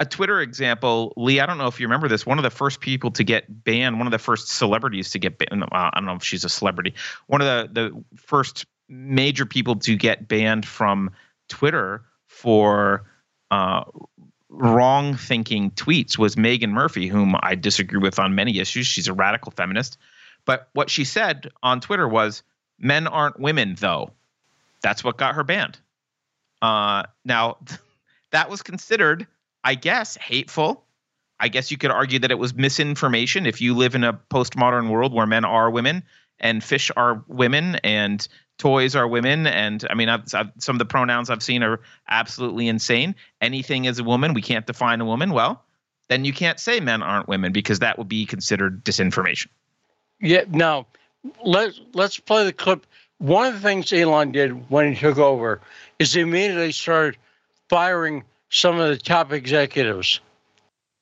a Twitter example, Lee, I don't know if you remember this. One of the first people to get banned, one of the first celebrities to get banned, I don't know if she's a celebrity, one of the first major people to get banned from Twitter for wrong thinking tweets was Megan Murphy, whom I disagree with on many issues. She's a radical feminist, but what she said on Twitter was, "Men aren't women, though." That's what got her banned. Now, that was considered, I guess, hateful. I guess you could argue that it was misinformation. If you live in a postmodern world where men are women and fish are women and toys are women, and some of the pronouns I've seen are absolutely insane. Anything is a woman. We can't define a woman. Well, then you can't say men aren't women, because that would be considered disinformation. Yeah. Now, Let's play the clip. One of the things Elon did when he took over is he immediately started firing some of the top executives.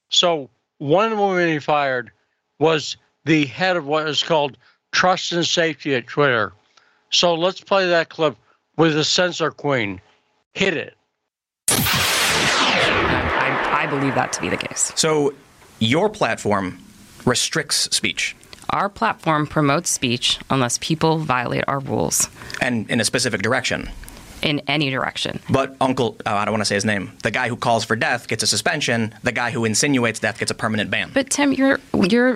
So one of the women he fired was the head of what is called trust and safety at Twitter. So let's play that clip with the censor queen. Hit it. I believe that to be the case. So your platform restricts speech. Our platform promotes speech unless people violate our rules. And in a specific direction. In any direction. But I don't want to say his name. The guy who calls for death gets a suspension. The guy who insinuates death gets a permanent ban. But Tim, you're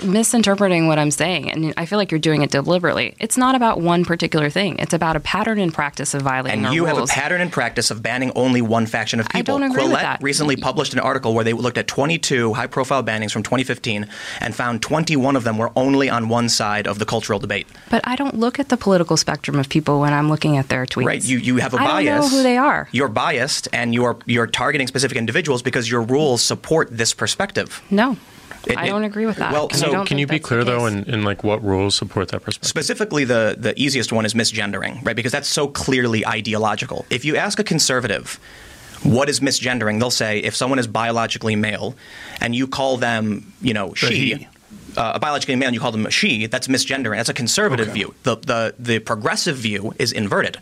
misinterpreting what I'm saying, and I feel like you're doing it deliberately. It's not about one particular thing. It's about a pattern and practice of violating our rules. And you have a pattern and practice of banning only one faction of people. I don't agree with that. Quillette recently published an article where they looked at 22 high-profile bannings from 2015 and found 21 of them were only on one side of the cultural debate. But I don't look at the political spectrum of people when I'm looking at their tweets. Right. You have a bias. I don't know who they are. You're biased, and you're targeting specific individuals because your rules support this perspective. No, I don't agree with that. Well, so can you be clear, though, in like what rules support that perspective? Specifically, the easiest one is misgendering, right? Because that's so clearly ideological. If you ask a conservative, what is misgendering? They'll say if someone is biologically male, and you call them, she. A biologically male, and you call them a she. That's misgendering. That's a conservative view. The progressive view is inverted.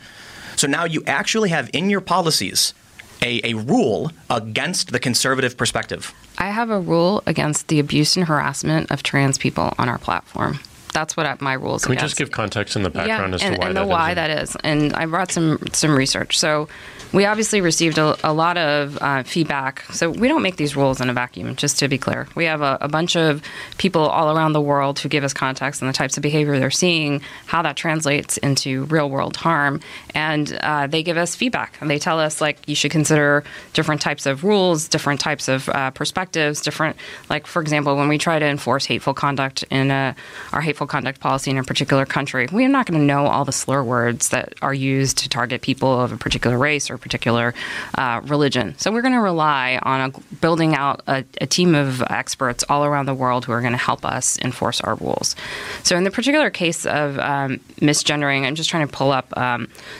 So now you actually have in your policies a rule against the conservative perspective. I have a rule against the abuse and harassment of trans people on our platform. That's what my rules are. Can we just give context in the background as to why that is? And I brought some research. So we obviously received a lot of feedback. So we don't make these rules in a vacuum, just to be clear. We have a bunch of people all around the world who give us context on the types of behavior they're seeing, how that translates into real-world harm. And they give us feedback. And they tell us, like, you should consider different types of rules, different types of perspectives, different, like, for example, when we try to enforce hateful conduct in our hateful conduct policy in a particular country, we are not going to know all the slur words that are used to target people of a particular race or a particular religion. So we're going to rely on building out a team of experts all around the world who are going to help us enforce our rules. So in the particular case of misgendering, I'm just trying to pull up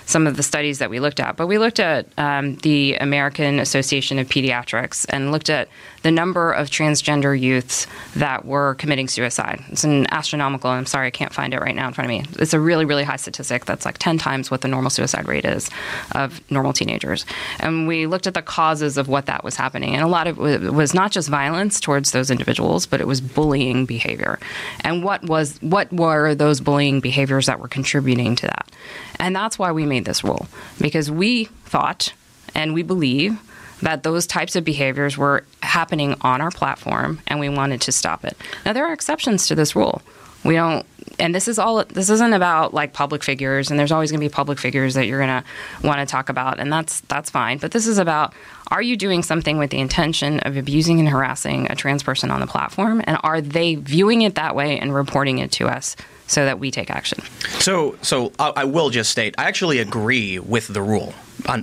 some of the studies that we looked at. But we looked at the American Association of Pediatrics and looked at the number of transgender youths that were committing suicide. It's an astronomical, I'm sorry, I can't find it right now in front of me. It's a really, really high statistic that's like 10 times what the normal suicide rate is of normal teenagers. And we looked at the causes of what that was happening. And a lot of it was not just violence towards those individuals, but it was bullying behavior. And what were those bullying behaviors that were contributing to that? And that's why we made this rule, because we thought and we believe that those types of behaviors were happening on our platform, and we wanted to stop it. Now, there are exceptions to this rule. We don't, and this isn't about like public figures, and there's always going to be public figures that you're going to want to talk about, and that's fine. But this is about, are you doing something with the intention of abusing and harassing a trans person on the platform, and are they viewing it that way and reporting it to us so that we take action? So I will just state, I actually agree with the rule.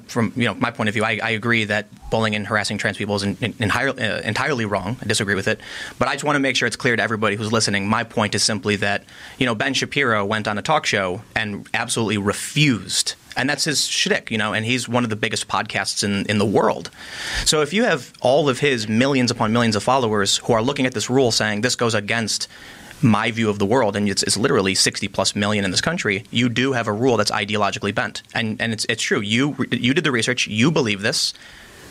From my point of view, I agree that bullying and harassing trans people is entirely wrong. I disagree with it. But I just want to make sure it's clear to everybody who's listening. My point is simply that, Ben Shapiro went on a talk show and absolutely refused. And that's his shtick, and he's one of the biggest podcasts in the world. So if you have all of his millions upon millions of followers who are looking at this rule saying this goes against my view of the world, and it's literally 60+ million in this country, you do have a rule that's ideologically bent. And it's true. You did the research. You believe this.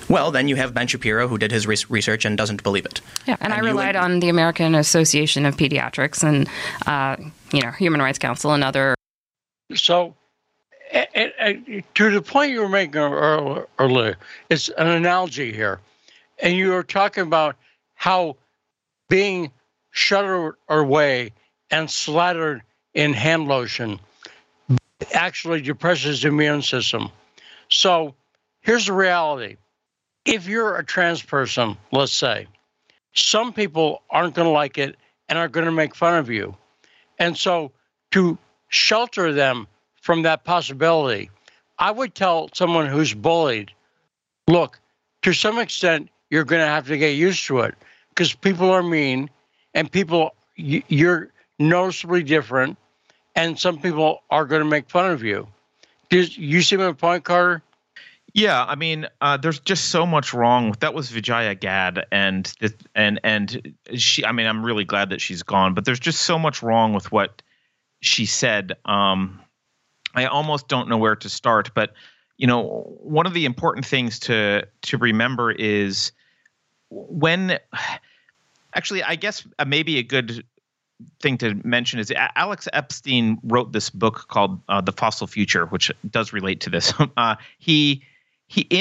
Well, then you have Ben Shapiro, who did his research and doesn't believe it. Yeah, and I relied on the American Association of Pediatrics and, Human Rights Council and other. So to the point you were making earlier, it's an analogy here. And you were talking about how being shuttered away and slathered in hand lotion actually depresses the immune system. So here's the reality. If you're a trans person, let's say, some people aren't going to like it and are going to make fun of you. And so to shelter them from that possibility, I would tell someone who's bullied, look, to some extent, you're going to have to get used to it because people are mean. And people, you're noticeably different, and some people are going to make fun of you. Did you see my point, Carter? Yeah, I mean, there's just so much wrong. That was Vijaya Gad, and she. I mean, I'm really glad that she's gone, but there's just so much wrong with what she said. I almost don't know where to start, but one of the important things to remember is when. Actually, I guess maybe a good thing to mention is Alex Epstein wrote this book called The Fossil Future, which does relate to this. In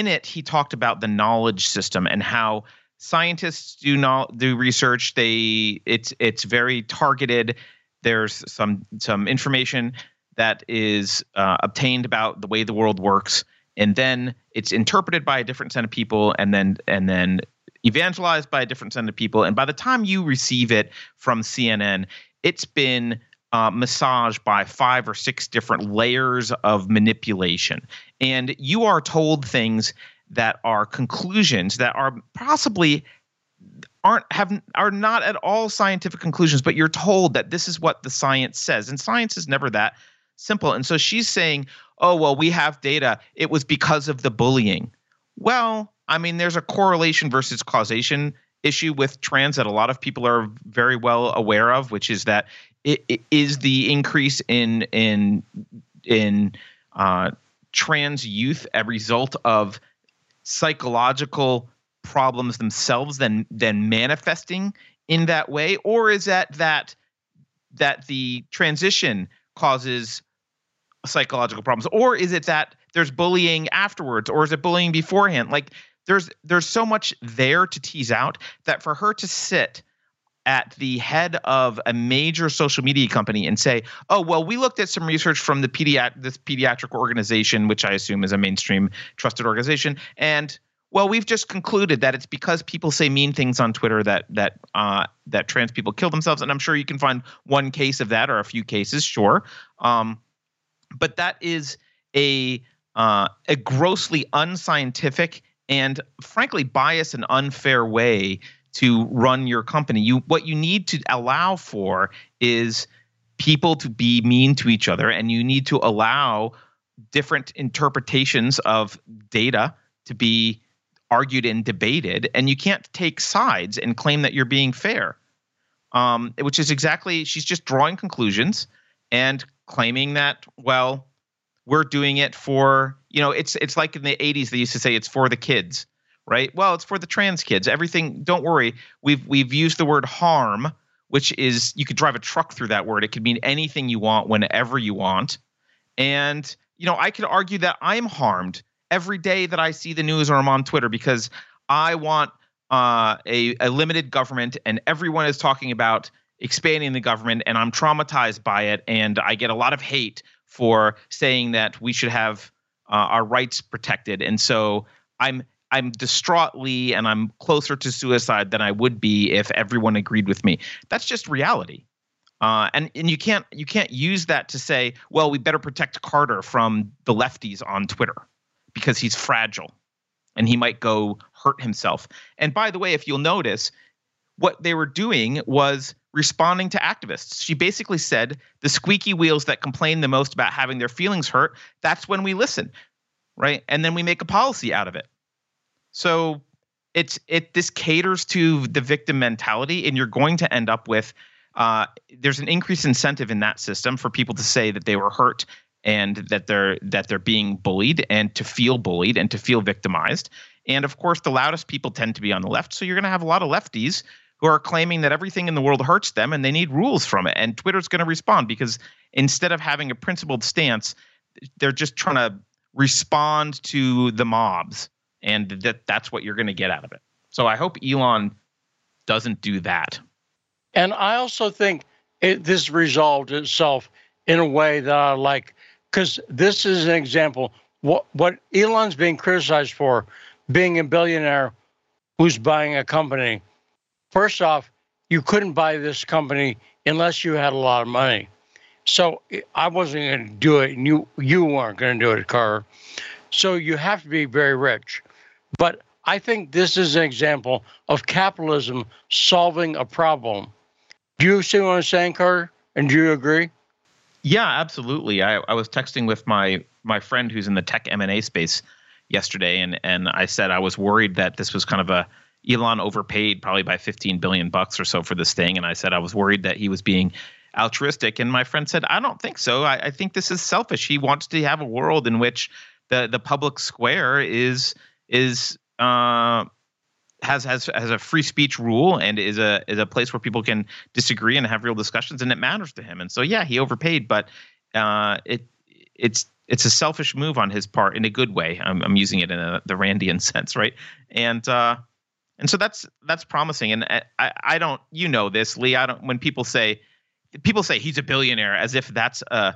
it, he talked about the knowledge system and how scientists do research. It's very targeted. There's some information that is obtained about the way the world works, and then it's interpreted by a different set of people, and then evangelized by a different set of people. And by the time you receive it from CNN, it's been massaged by 5 or 6 different layers of manipulation. And you are told things that are conclusions that are possibly are not at all scientific conclusions, but you're told that this is what the science says. And science is never that simple. And so she's saying, oh, well, we have data. It was because of the bullying. Well, I mean, there's a correlation versus causation issue with trans that a lot of people are very well aware of, which is that it is the increase in trans youth a result of psychological problems themselves than manifesting in that way? Or is that the transition causes psychological problems? Or is it that there's bullying afterwards? Or is it bullying beforehand? Like there's so much there to tease out that for her to sit at the head of a major social media company and say, oh, well, we looked at some research from the this pediatric organization, which I assume is a mainstream trusted organization, and well, we've just concluded that it's because people say mean things on Twitter that trans people kill themselves. And I'm sure you can find one case of that or a few cases, sure. But that is a grossly unscientific and frankly biased and unfair way to run your company. What you need to allow for is people to be mean to each other, and you need to allow different interpretations of data to be argued and debated, and you can't take sides and claim that you're being fair, which is exactly, she's just drawing conclusions and claiming that, well, we're doing it for, you know, it's like in the 80s they used to say it's for the kids, right? Well, it's for the trans kids. Everything, don't worry, we've used the word harm, which is, you could drive a truck through that word. It could mean anything you want, whenever you want. And, you know, I could argue that I'm harmed every day that I see the news or I'm on Twitter because I want a limited government and everyone is talking about expanding the government and I'm traumatized by it. And I get a lot of hate for saying that we should have our rights protected. And so I'm distraughtly and I'm closer to suicide than I would be if everyone agreed with me. That's just reality. And you can't use that to say, well, we better protect Carter from the lefties on Twitter, because he's fragile and he might go hurt himself. And by the way, if you'll notice, what they were doing was responding to activists. She basically said the squeaky wheels that complain the most about having their feelings hurt, that's when we listen, right? And then we make a policy out of it. So this caters to the victim mentality, and you're going to end up with there's an increased incentive in that system for people to say that they were hurt and that they're being bullied and to feel bullied and to feel victimized. And of course, the loudest people tend to be on the left. So you're going to have a lot of lefties who are claiming that everything in the world hurts them and they need rules from it. And Twitter's going to respond because instead of having a principled stance, they're just trying to respond to the mobs. And that's what you're going to get out of it. So I hope Elon doesn't do that. And I also think this resolved itself in a way that I like. Because this is an example, what Elon's being criticized for, being a billionaire who's buying a company. First off, you couldn't buy this company unless you had a lot of money. So I wasn't going to do it, and you weren't going to do it, Carter. So you have to be very rich. But I think this is an example of capitalism solving a problem. Do you see what I'm saying, Carter? And do you agree? Yeah, absolutely. I was texting with my friend who's in the tech M&A space yesterday, and I said I was worried that this was kind of a Elon overpaid probably by $15 billion or so for this thing, and I said I was worried that he was being altruistic, and my friend said I don't think so. I think this is selfish. He wants to have a world in which the public square has a free speech rule and is a place where people can disagree and have real discussions, and it matters to him. And so, yeah, he overpaid, but it's a selfish move on his part in a good way. I'm using it in the Randian sense, right? And so that's promising. And I don't, you know this, Lee. I don't, when people say he's a billionaire as if that's a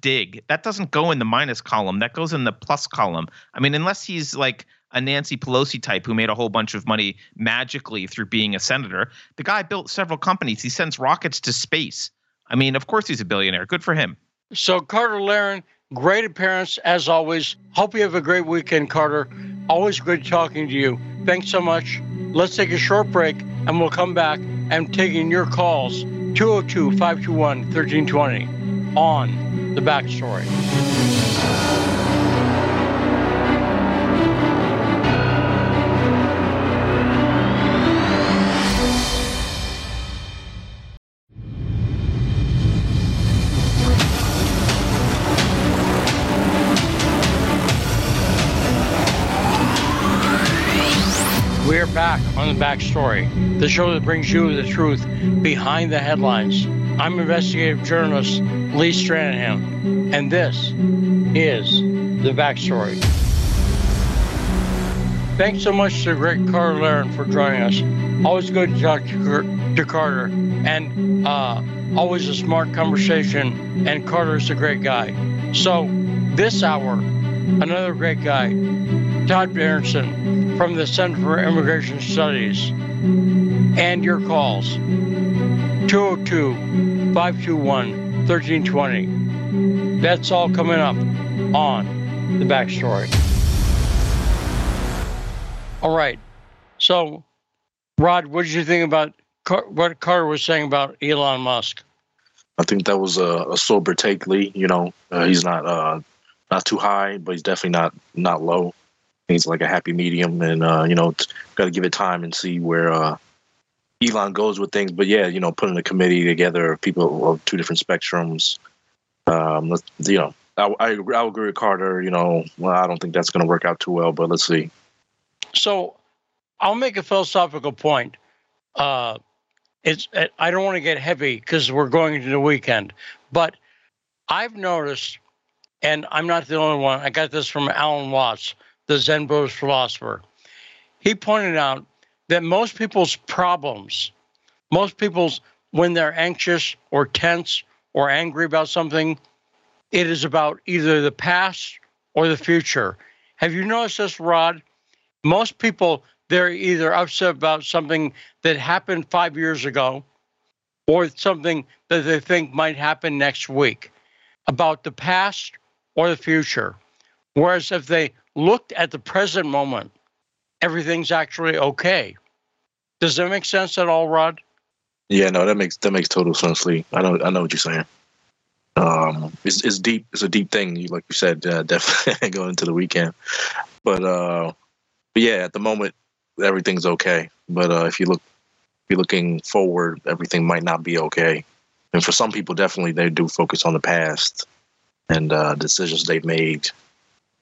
dig. That doesn't go in the minus column. That goes in the plus column. I mean, unless he's like a Nancy Pelosi type who made a whole bunch of money magically through being a senator. The guy built several companies. He sends rockets to space. I mean, of course he's a billionaire. Good for him. So Carter Laren, great appearance as always. Hope you have a great weekend, Carter. Always good talking to you. Thanks so much. Let's take a short break and we'll come back. I'm taking your calls, 202-521-1320 on The Backstory. back on The Back Story, the show that brings you the truth behind the headlines. I'm investigative journalist Lee Stranahan, and this is The Back Story. Thanks so much to Greg Carter Laren for joining us. Always good to talk to Carter, and always a smart conversation, and Carter's a great guy. So this hour, another great guy, Todd Bensman from the Center for Immigration Studies. And your calls, 202-521-1320. That's all coming up on The Back Story. All right. So, Rod, what did you think about what Carter was saying about Elon Musk? I think that was a sober take, Lee. You know, he's not too high, but he's definitely not low. He's like a happy medium, and you know, got to give it time and see where Elon goes with things. But yeah, you know, putting a committee together of people of two different spectrums. You know, I agree with Carter. You know, well, I don't think that's going to work out too well, but let's see. So, I'll make a philosophical point. I don't want to get heavy because we're going into the weekend, but I've noticed, and I'm not the only one. I got this from Alan Watts, the Zen Buddhist philosopher. He pointed out that most people's problems, when they're anxious or tense or angry about something, it is about either the past or the future. Have you noticed this, Rod? Most people, they're either upset about something that happened 5 years ago or something that they think might happen next week, about the past or the future. Whereas if they looked at the present moment, everything's actually okay. Does that make sense at all, Rod? Yeah, no, that makes total sense, Lee. I know what you're saying. It's deep. It's a deep thing. Like you said, definitely going into the weekend. But yeah, at the moment, everything's okay. But if you're looking forward, everything might not be okay. And for some people, definitely, they do focus on the past and decisions they've made.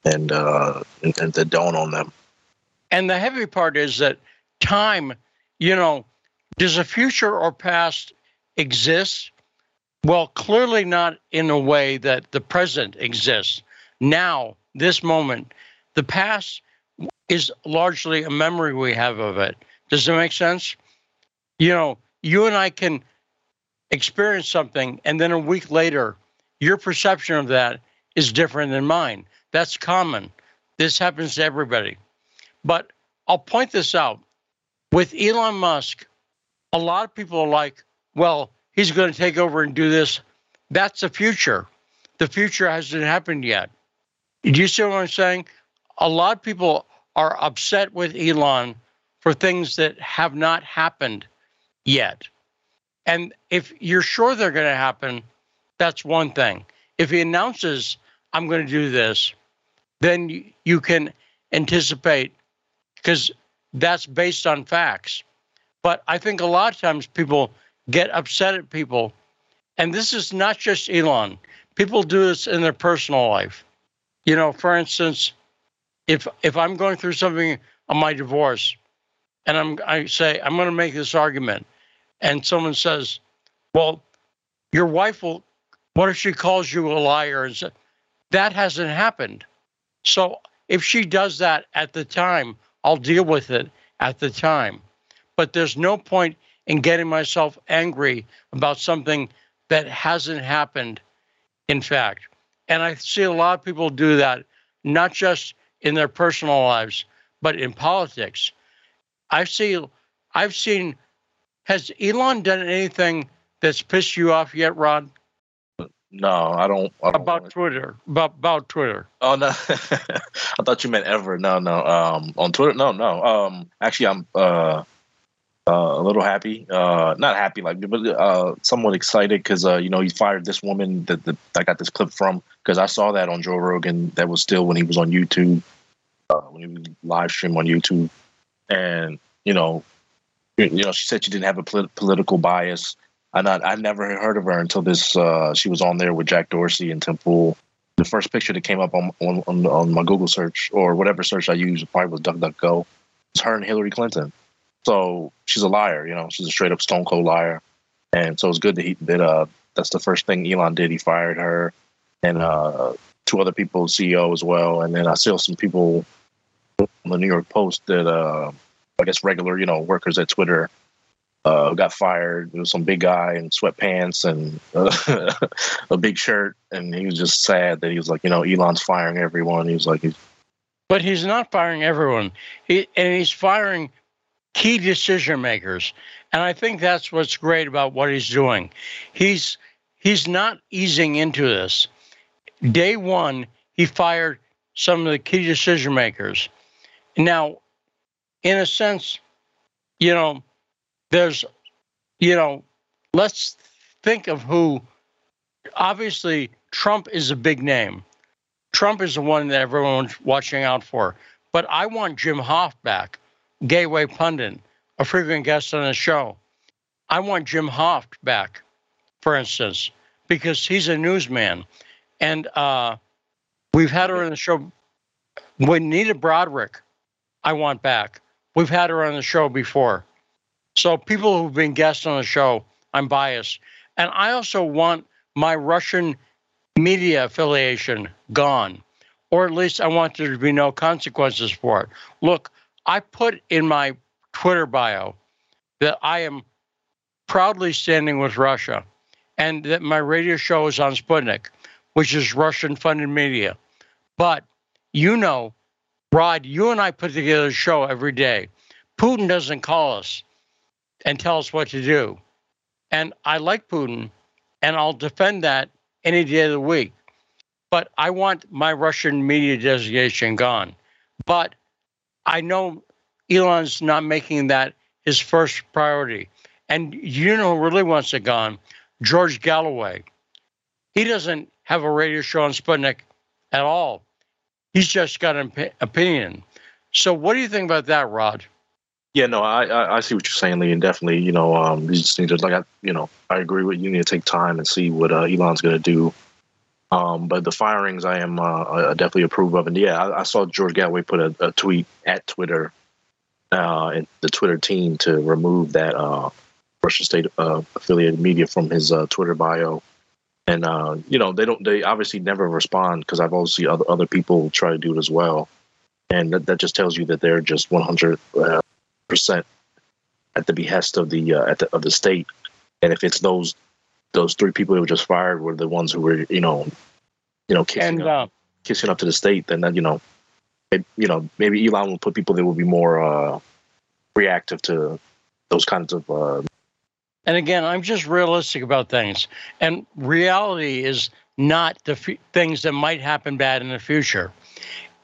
And the dawn on them. And the heavy part is that time, you know, does a future or past exist? Well, clearly not in a way that the present exists. Now, this moment, the past is largely a memory we have of it. Does that make sense? You know, you and I can experience something, and then a week later, your perception of that is different than mine. That's common. This happens to everybody. But I'll point this out. With Elon Musk, a lot of people are like, well, he's going to take over and do this. That's the future. The future hasn't happened yet. Do you see what I'm saying? A lot of people are upset with Elon for things that have not happened yet. And if you're sure they're going to happen, that's one thing. If he announces, I'm going to do this, then you can anticipate, because that's based on facts. But I think a lot of times people get upset at people, and this is not just Elon. People do this in their personal life. You know, for instance, if I'm going through something on my divorce, and I say, I'm going to make this argument, and someone says, well, your wife will, what if she calls you a liar and says, that hasn't happened. So if she does that at the time, I'll deal with it at the time. But there's no point in getting myself angry about something that hasn't happened, in fact. And I see a lot of people do that, not just in their personal lives, but in politics. I've seen, has Elon done anything that's pissed you off yet, Rod? No, I don't about Twitter. About Twitter. Oh no, I thought you meant ever. No. On Twitter, no. Actually, I'm a little happy. Not happy like, but somewhat excited because you know, he fired this woman that I got this clip from, because I saw that on Joe Rogan. That was still when he was on YouTube, when he was live stream on YouTube, and you know, she said she didn't have a political bias. I never heard of her until this. She was on there with Jack Dorsey and Tim Pool. The first picture that came up on my Google search or whatever search I used, probably was DuckDuckGo. It's her and Hillary Clinton. So she's a liar, you know, she's a straight up stone cold liar. And so it's good that he did. That's the first thing Elon did. He fired her and two other people, CEO as well. And then I saw some people on the New York Post that I guess regular, you know, workers at Twitter got fired. It was some big guy in sweatpants and a big shirt. And he was just sad that he was like, you know, Elon's firing everyone. He was like, but he's not firing everyone. He's firing key decision makers. And I think that's what's great about what he's doing. He's not easing into this. Day one, he fired some of the key decision makers. Now, in a sense, you know, there's, you know, let's think of who, obviously, Trump is a big name. Trump is the one that everyone's watching out for. But I want Jim Hoff back, Gateway pundit, a frequent guest on the show. I want Jim Hoff back, for instance, because he's a newsman. And we've had her on the show. When Nita Broderick, I want back. We've had her on the show before. So people who've been guests on the show, I'm biased. And I also want my Russian media affiliation gone, or at least I want there to be no consequences for it. Look, I put in my Twitter bio that I am proudly standing with Russia and that my radio show is on Sputnik, which is Russian-funded media. But, you know, Rod, you and I put together a show every day. Putin doesn't call us and tell us what to do. And I like Putin, and I'll defend that any day of the week. But I want my Russian media designation gone. But I know Elon's not making that his first priority. And you know who really wants it gone? George Galloway. He doesn't have a radio show on Sputnik at all. He's just got an opinion. So what do you think about that, Rod? Yeah, no, I see what you're saying, Lee, and definitely, you know, you just need to, like, I agree with you. You need to take time and see what Elon's going to do. But the firings, I definitely approve of. And yeah, I saw George Galloway put a tweet at Twitter, and the Twitter team, to remove that Russian state affiliated media from his Twitter bio. And you know, they obviously never respond, because I've also seen other people try to do it as well, and that just tells you that they're just 100% at the behest of the state. And if it's those three people who were just fired were the ones who were you know kissing up to the state, then that, maybe Elon will put people that will be more reactive to those kinds of. And again, I'm just realistic about things, and reality is not the things that might happen bad in the future.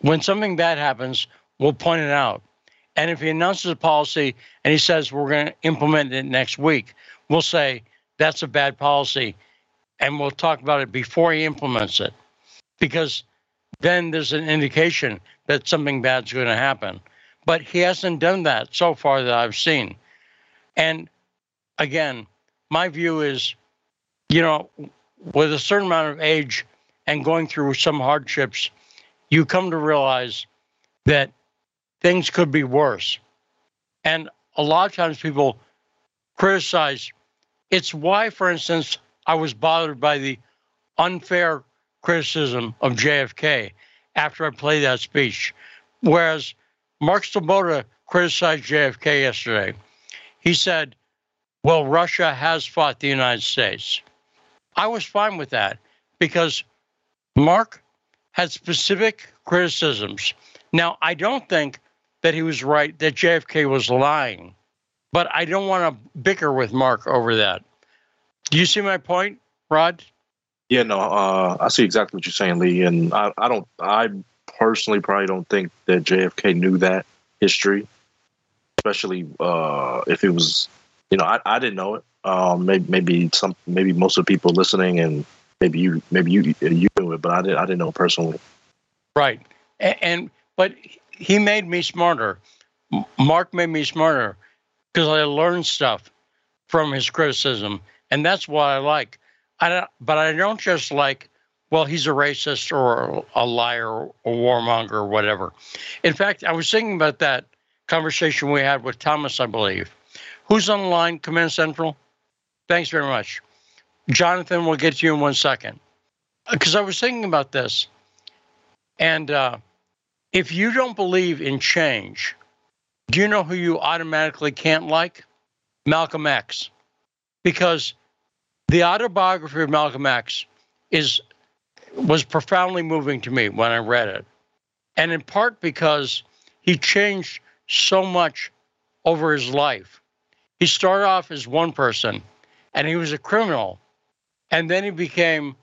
When something bad happens, we'll point it out. And if he announces a policy and he says we're going to implement it next week, we'll say that's a bad policy, and we'll talk about it before he implements it, because then there's an indication that something bad's going to happen. But he hasn't done that so far that I've seen. And again, my view is, you know, with a certain amount of age and going through some hardships, you come to realize that things could be worse. And a lot of times people criticize. It's why, for instance, I was bothered by the unfair criticism of JFK after I played that speech. Whereas Mark Sloboda criticized JFK yesterday. He said, well, Russia has fought the United States. I was fine with that, because Mark had specific criticisms. Now, I don't think that he was right, that JFK was lying, but I don't want to bicker with Mark over that. Do you see my point, Rod? Yeah, no, I see exactly what you're saying, Lee. And I personally probably don't think that JFK knew that history, especially if it was, I didn't know it. Maybe most of the people listening, and maybe you knew it, but I didn't know personally. Right. But he made me smarter. Mark made me smarter, because I learned stuff from his criticism, and that's what I like. I don't just like, well, he's a racist or a liar or a warmonger or whatever. In fact, I was thinking about that conversation we had with Thomas, I believe. Who's on the line? Come in, Central. Thanks very much. Jonathan, we'll get to you in 1 second. Because I was thinking about this. And if you don't believe in change, do you know who you automatically can't like? Malcolm X. Because the autobiography of Malcolm X was profoundly moving to me when I read it. And in part because he changed so much over his life. He started off as one person, and he was a criminal. And then he became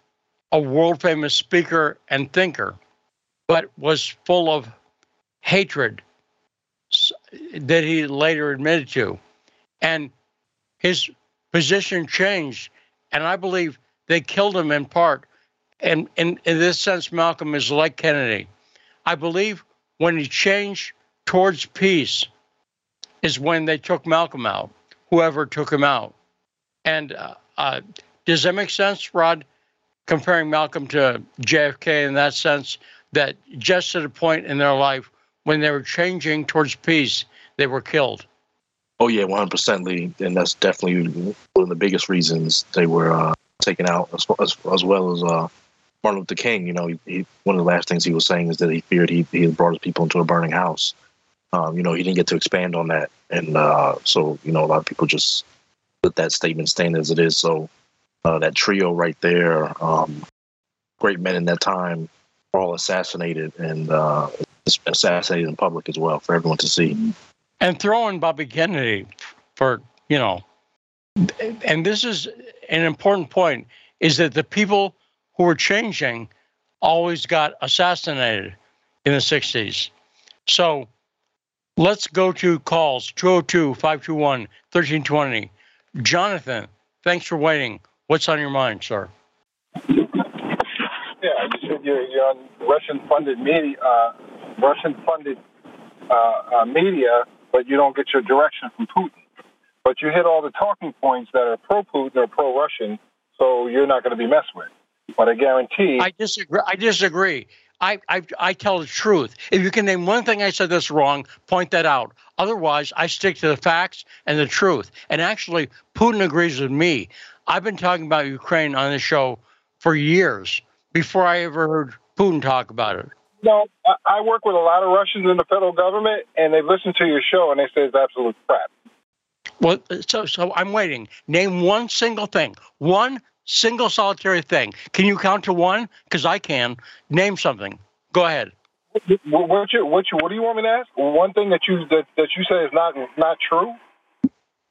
a world-famous speaker and thinker, but was full of hatred that he later admitted to. And his position changed, and I believe they killed him in part. And in this sense, Malcolm is like Kennedy. I believe when he changed towards peace is when they took Malcolm out, whoever took him out. And does that make sense, Rod, comparing Malcolm to JFK in that sense, that just at a point in their life when they were changing towards peace, they were killed? Oh, yeah, 100%, Lee. And that's definitely one of the biggest reasons they were taken out, as well as Martin Luther King. You know, one of the last things he was saying is that he feared he had brought his people into a burning house. You know, he didn't get to expand on that. And so, you know, a lot of people just let that statement stand as it is. So that trio right there, great men in that time, were all assassinated, and assassinated in public as well for everyone to see. And throwing Bobby Kennedy for, you know, and this is an important point, is that the people who were changing always got assassinated in the 60s. So let's go to calls, 202-521-1320. Jonathan, thanks for waiting. What's on your mind, sir? Yeah, I just heard you're on Russian-funded media, but you don't get your direction from Putin. But you hit all the talking points that are pro-Putin or pro-Russian, so you're not going to be messed with. But I guarantee... I disagree. I tell the truth. If you can name one thing I said that's wrong, point that out. Otherwise, I stick to the facts and the truth. And actually, Putin agrees with me. I've been talking about Ukraine on this show for years before I ever heard Putin talk about it. No, I work with a lot of Russians in the federal government, and they've listened to your show, and they say it's absolute crap. Well, so I'm waiting. Name one single thing. One single solitary thing. Can you count to one? Because I can. Name something. Go ahead. What do you want me to ask? One thing that you say is not true?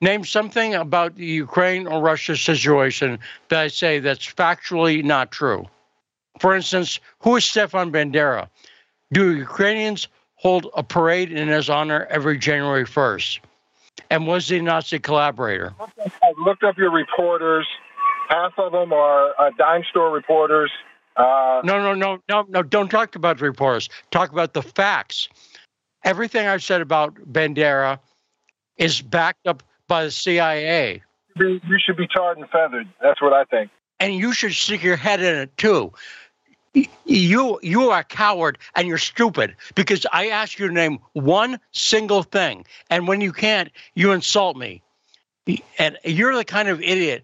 Name something about the Ukraine or Russia situation that I say that's factually not true. For instance, who is Stefan Bandera? Do Ukrainians hold a parade in his honor every January 1st? And was he a Nazi collaborator? I've looked up your reporters. Half of them are dime store reporters. No. Don't talk about reporters. Talk about the facts. Everything I've said about Bandera is backed up by the CIA. You should be tarred and feathered. That's what I think. And you should stick your head in it, too. You are a coward and you're stupid because I ask you to name one single thing. And when you can't, you insult me. And you're the kind of idiot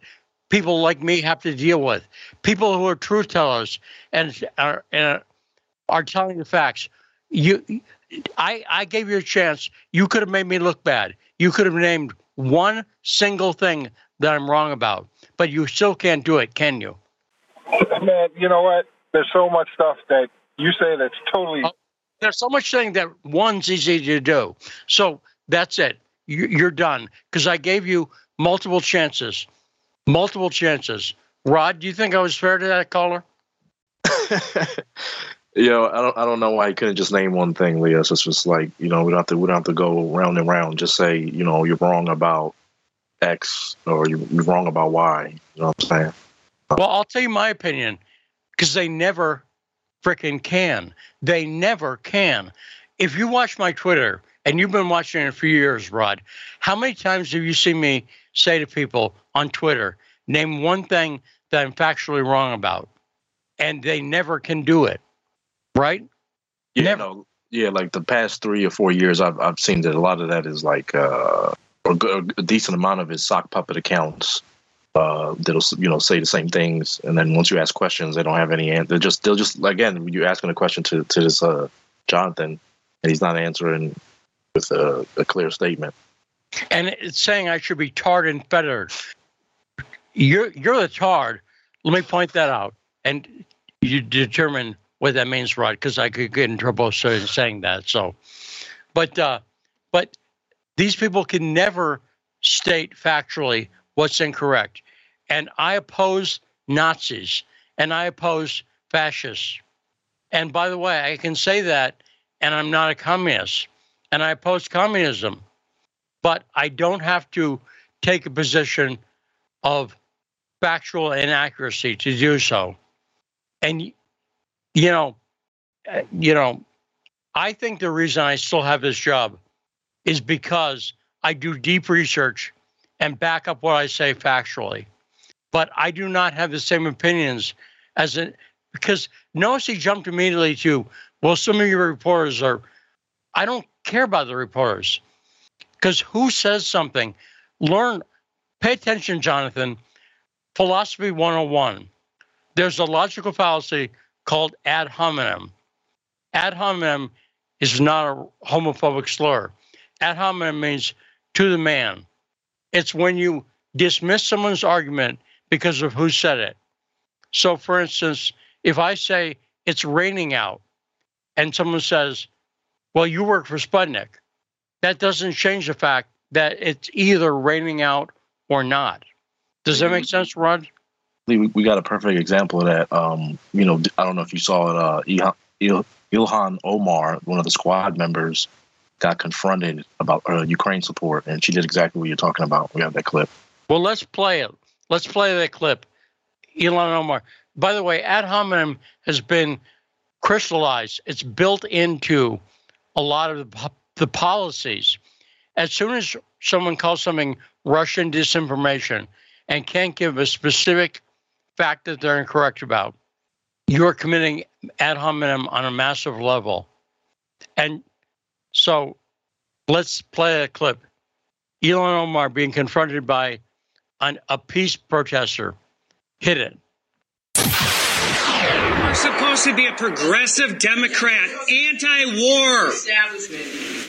people like me have to deal with. People who are truth tellers and are telling the facts. I gave you a chance. You could have made me look bad. You could have named one single thing that I'm wrong about, but you still can't do it, can you? Man, you know what? There's so much stuff that you say that's totally... There's so much thing that one's easy to do. So that's it. You're done because I gave you multiple chances. Multiple chances. Rod, do you think I was fair to that caller? I don't know why he couldn't just name one thing, Leo. So it's just like, you know, we don't have to go round and round. Just say, you know, you're wrong about X or you're wrong about Y. You know what I'm saying? Well, I'll tell you my opinion because they never freaking can. They never can. If you watch my Twitter and you've been watching it for years, Rod, how many times have you seen me say to people on Twitter, name one thing that I'm factually wrong about? And they never can do it, right? Yeah, never. No, Yeah, like the past 3 or 4 years, I've seen that a lot of that is like a decent amount of is sock puppet accounts that'll say the same things, and then once you ask questions, they don't have any answer. They'll just again, you're asking a question to this Jonathan, and he's not answering with a clear statement. And it's saying I should be tarred and feathered. You're the tarred. Let me point that out, and you determine what that means, right? Because I could get in trouble saying that. So, but these people can never state factually what's incorrect. And I oppose Nazis, and I oppose fascists. And by the way, I can say that, and I'm not a communist, and I oppose communism. But I don't have to take a position of factual inaccuracy to do so. And I think the reason I still have this job is because I do deep research and back up what I say factually. But I do not have the same opinions because notice he jumped immediately to, well, some of your reporters are, I don't care about the reporters because who says something? Pay attention, Jonathan, philosophy 101. There's a logical fallacy called ad hominem. Ad hominem is not a homophobic slur. Ad hominem means to the man. It's when you dismiss someone's argument because of who said it. So for instance, if I say it's raining out and someone says, well, you work for Sputnik, that doesn't change the fact that it's either raining out or not. Does that make sense, Rod? We got a perfect example of that. I don't know if you saw it. Ilhan Omar, one of the squad members, got confronted about Ukraine support, and she did exactly what you're talking about. We have that clip. Well, let's play it. Let's play that clip. Ilhan Omar. By the way, ad hominem has been crystallized. It's built into a lot of the policies. As soon as someone calls something Russian disinformation and can't give a specific fact that they're incorrect about, you're committing ad hominem on a massive level. And so let's play a clip. Ilhan Omar being confronted by a peace protester. Hit it. You're supposed to be a progressive Democrat, anti-war.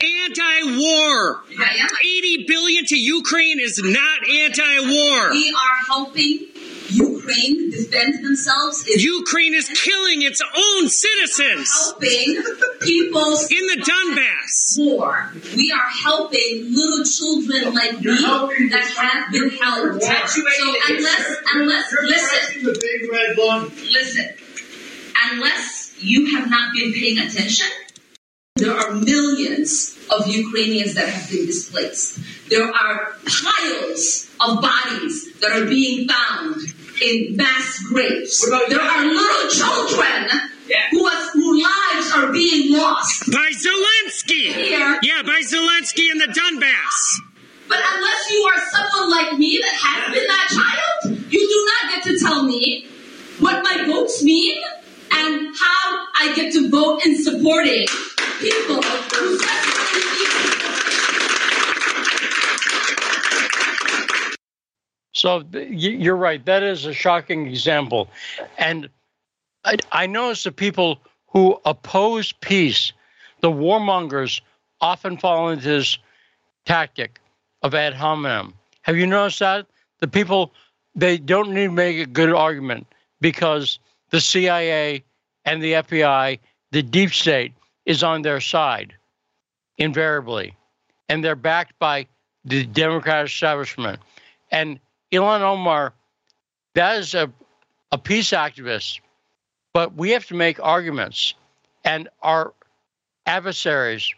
Anti-war. 80 billion to Ukraine is not anti-war. We are helping Ukraine defend themselves. Ukraine is killing its own citizens. Helping people in the Donbass war. We are helping little children like me that have been helped. So unless you have not been paying attention, there are millions of Ukrainians that have been displaced. There are piles of bodies that are being found in mass graves. There are little children whose lives are being lost. By Zelensky! Here. Yeah, by Zelensky in the Donbass. But unless you are someone like me that has been that child, you do not get to tell me what my votes mean and how I get to vote in supporting people who people. So you're right. That is a shocking example. And I notice the people who oppose peace, the warmongers, often fall into this tactic of ad hominem. Have you noticed that? The people, they don't need to make a good argument because the CIA and the FBI, the deep state, is on their side, invariably. And they're backed by the Democratic establishment. And Ilhan Omar, that is a peace activist. But we have to make arguments. And our adversaries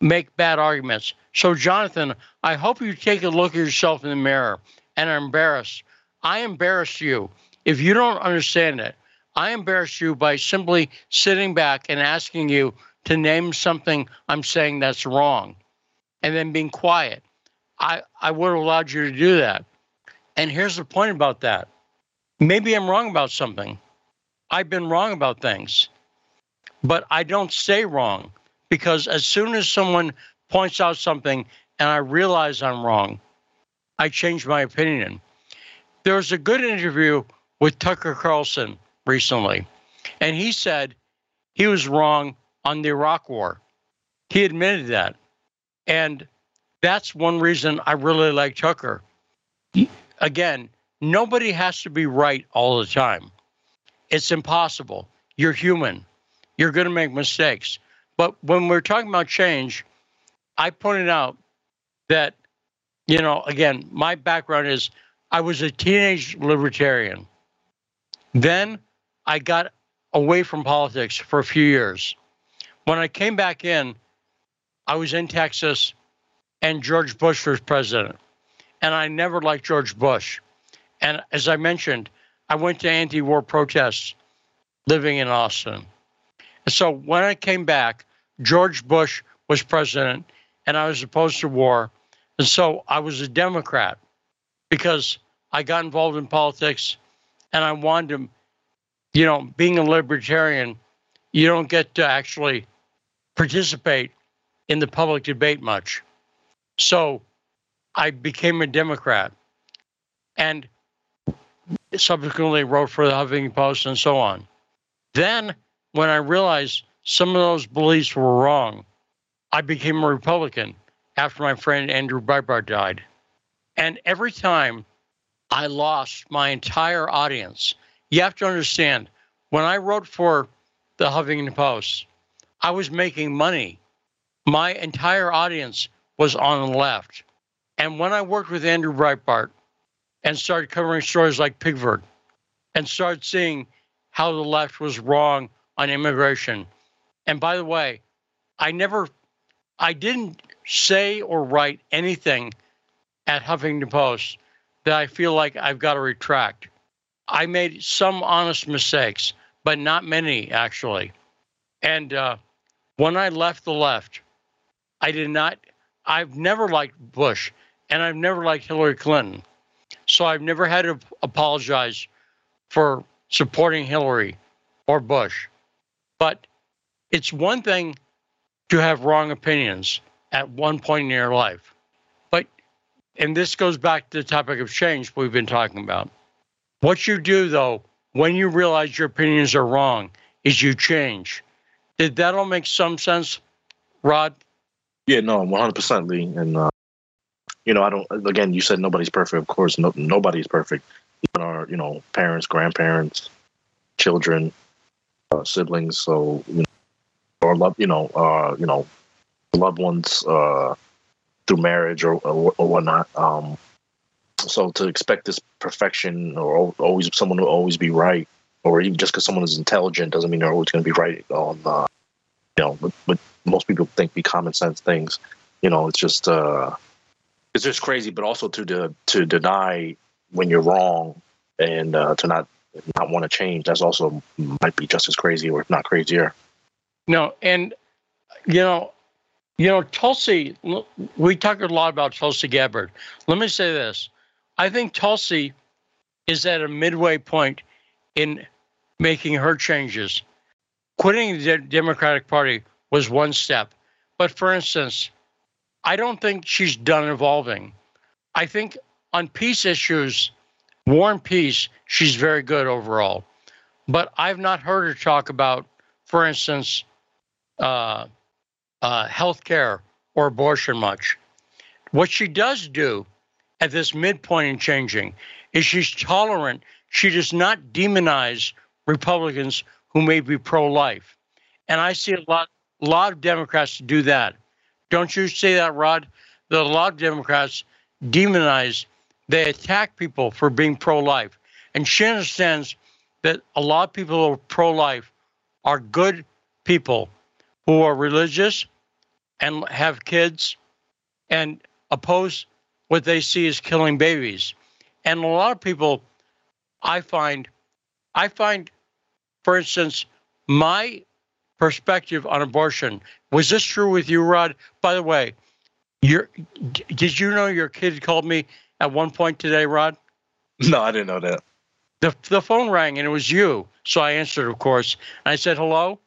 make bad arguments. So, Jonathan, I hope you take a look at yourself in the mirror and are embarrassed. I embarrass you if you don't understand it. I embarrass you by simply sitting back and asking you to name something I'm saying that's wrong and then being quiet. I would have allowed you to do that. And here's the point about that. Maybe I'm wrong about something. I've been wrong about things, but I don't stay wrong because as soon as someone points out something and I realize I'm wrong, I change my opinion. There was a good interview with Tucker Carlson recently, and he said he was wrong on the Iraq War. He admitted that. And that's one reason I really like Tucker. Again, nobody has to be right all the time. It's impossible. You're human. You're going to make mistakes. But when we're talking about change, I pointed out that, you know, again, my background is I was a teenage libertarian. Then I got away from politics for a few years. When I came back in, I was in Texas and George Bush was president. And I never liked George Bush. And as I mentioned, I went to anti-war protests living in Austin. And so when I came back, George Bush was president and I was opposed to war. And so I was a Democrat because I got involved in politics and I wanted to, you know, being a libertarian, you don't get to actually participate in the public debate much. So I became a Democrat and subsequently wrote for the Huffington Post and so on. Then when I realized some of those beliefs were wrong, I became a Republican after my friend Andrew Breitbart died. And every time I lost my entire audience. You have to understand, when I wrote for the Huffington Post, I was making money. My entire audience was on the left. And when I worked with Andrew Breitbart and started covering stories like Pigford and started seeing how the left was wrong on immigration. And by the way, I didn't say or write anything at Huffington Post that I feel like I've got to retract. I made some honest mistakes, but not many, actually. And when I left the left, I've never liked Bush, and I've never liked Hillary Clinton. So I've never had to apologize for supporting Hillary or Bush. But it's one thing to have wrong opinions at one point in your life. And this goes back to the topic of change we've been talking about. What you do, though, when you realize your opinions are wrong, is you change. Did that all make some sense, Rod? Yeah, no, 100%, Lee. And, you know, again, you said nobody's perfect. Of course, nobody's perfect. Even our, you know, parents, grandparents, children, siblings. So, you know, or love, you know, loved ones, through marriage or whatnot. So to expect this perfection or always someone will always be right, or even just because someone is intelligent doesn't mean they're always going to be right on, you know, what most people think be common sense things. You know, it's just crazy, but also to deny when you're wrong and to not want to change, that's also might be just as crazy or if not crazier. No, and, you know, Tulsi, we talk a lot about Tulsi Gabbard. Let me say this. I think Tulsi is at a midway point in making her changes. Quitting the Democratic Party was one step. But for instance, I don't think she's done evolving. I think on peace issues, war and peace, she's very good overall. But I've not heard her talk about, for instance, healthcare or abortion much. What she does do at this midpoint in changing is she's tolerant. She does not demonize Republicans who may be pro-life. And I see a lot of Democrats do that. Don't you see that, Rod? That a lot of Democrats demonize, they attack people for being pro-life. And she understands that a lot of people who are pro-life are good people who are religious and have kids and oppose what they see as killing babies. And a lot of people, I find, for instance, my perspective on abortion, was this true with you, Rod? By the way, did you know your kid called me at one point today, Rod? No, I didn't know that. The phone rang and it was you. So I answered, of course. And I said, hello?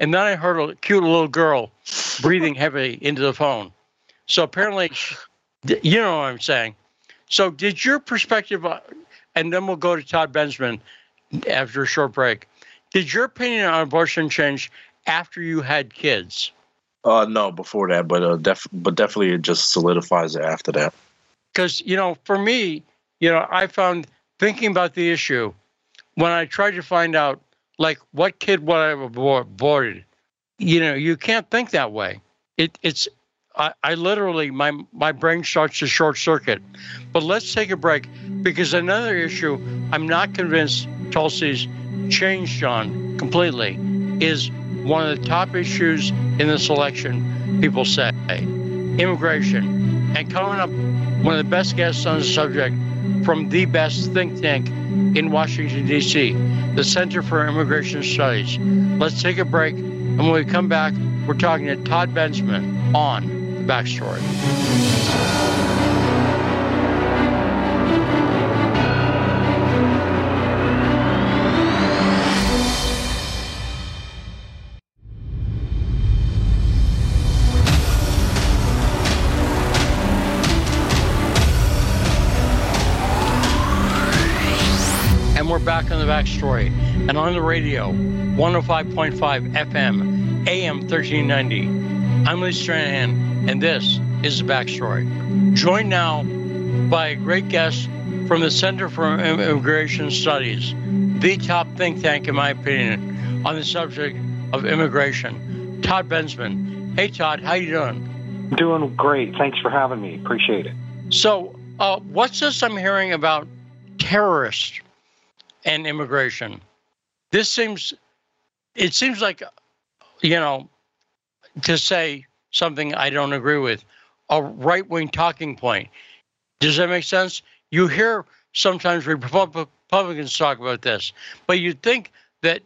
And then I heard a cute little girl breathing heavily into the phone. So apparently, you know what I'm saying. So did your perspective, and then we'll go to Todd Bensman after a short break. Did your opinion on abortion change after you had kids? No, before that, but definitely it just solidifies it after that. Because, you know, for me, you know, I found thinking about the issue when I tried to find out, like, what kid would I have aborted? You know, you can't think that way. I literally, my brain starts to short circuit. But let's take a break, because another issue I'm not convinced Tulsi's changed on completely is one of the top issues in this election, people say, immigration. And coming up, one of the best guests on the subject from the best think tank in Washington, D.C., the Center for Immigration Studies. Let's take a break, and when we come back, we're talking to Todd Bensman on The Backstory. Back on The Backstory and on the radio, 105.5 FM, AM 1390. I'm Lee Stranahan, and this is The Backstory. Joined now by a great guest from the Center for Immigration Studies, the top think tank, in my opinion, on the subject of immigration, Todd Bensman. Hey, Todd, how you doing? Doing great. Thanks for having me. Appreciate it. So, what's this I'm hearing about terrorists and immigration? It seems like, you know, to say something I don't agree with, a right-wing talking point. Does that make sense? You hear sometimes Republicans talk about this, but you'd think that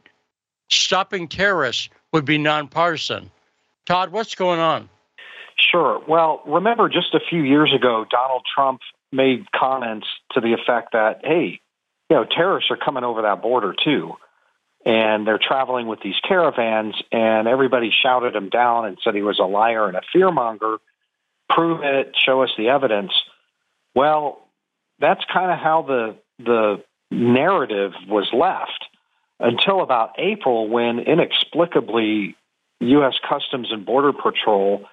stopping terrorists would be nonpartisan. Todd, what's going on? Sure. Well, remember just a few years ago, Donald Trump made comments to the effect that, hey, you know, terrorists are coming over that border, too, and they're traveling with these caravans, and everybody shouted him down and said he was a liar and a fearmonger. Prove it. Show us the evidence. Well, that's kind of how the narrative was left until about April, when inexplicably U.S. Customs and Border Patrol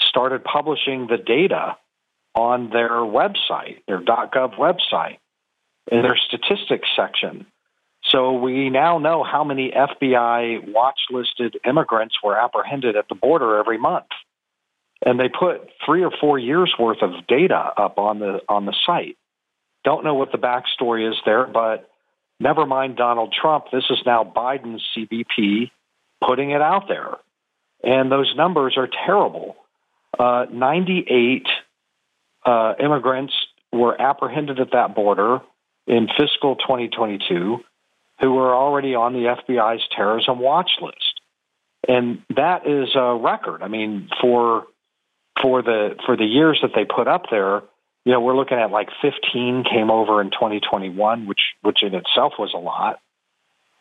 started publishing the data on their website, their .gov website, in their statistics section. So we now know how many FBI watch-listed immigrants were apprehended at the border every month. And they put 3 or 4 years worth of data up on the site. Don't know what the backstory is there, but never mind Donald Trump. This is now Biden's CBP putting it out there. And those numbers are terrible. 98 immigrants were apprehended at that border in fiscal 2022, who were already on the FBI's terrorism watch list. And that is a record. I mean, for the years that they put up there, you know, we're looking at like 15 came over in 2021, which in itself was a lot.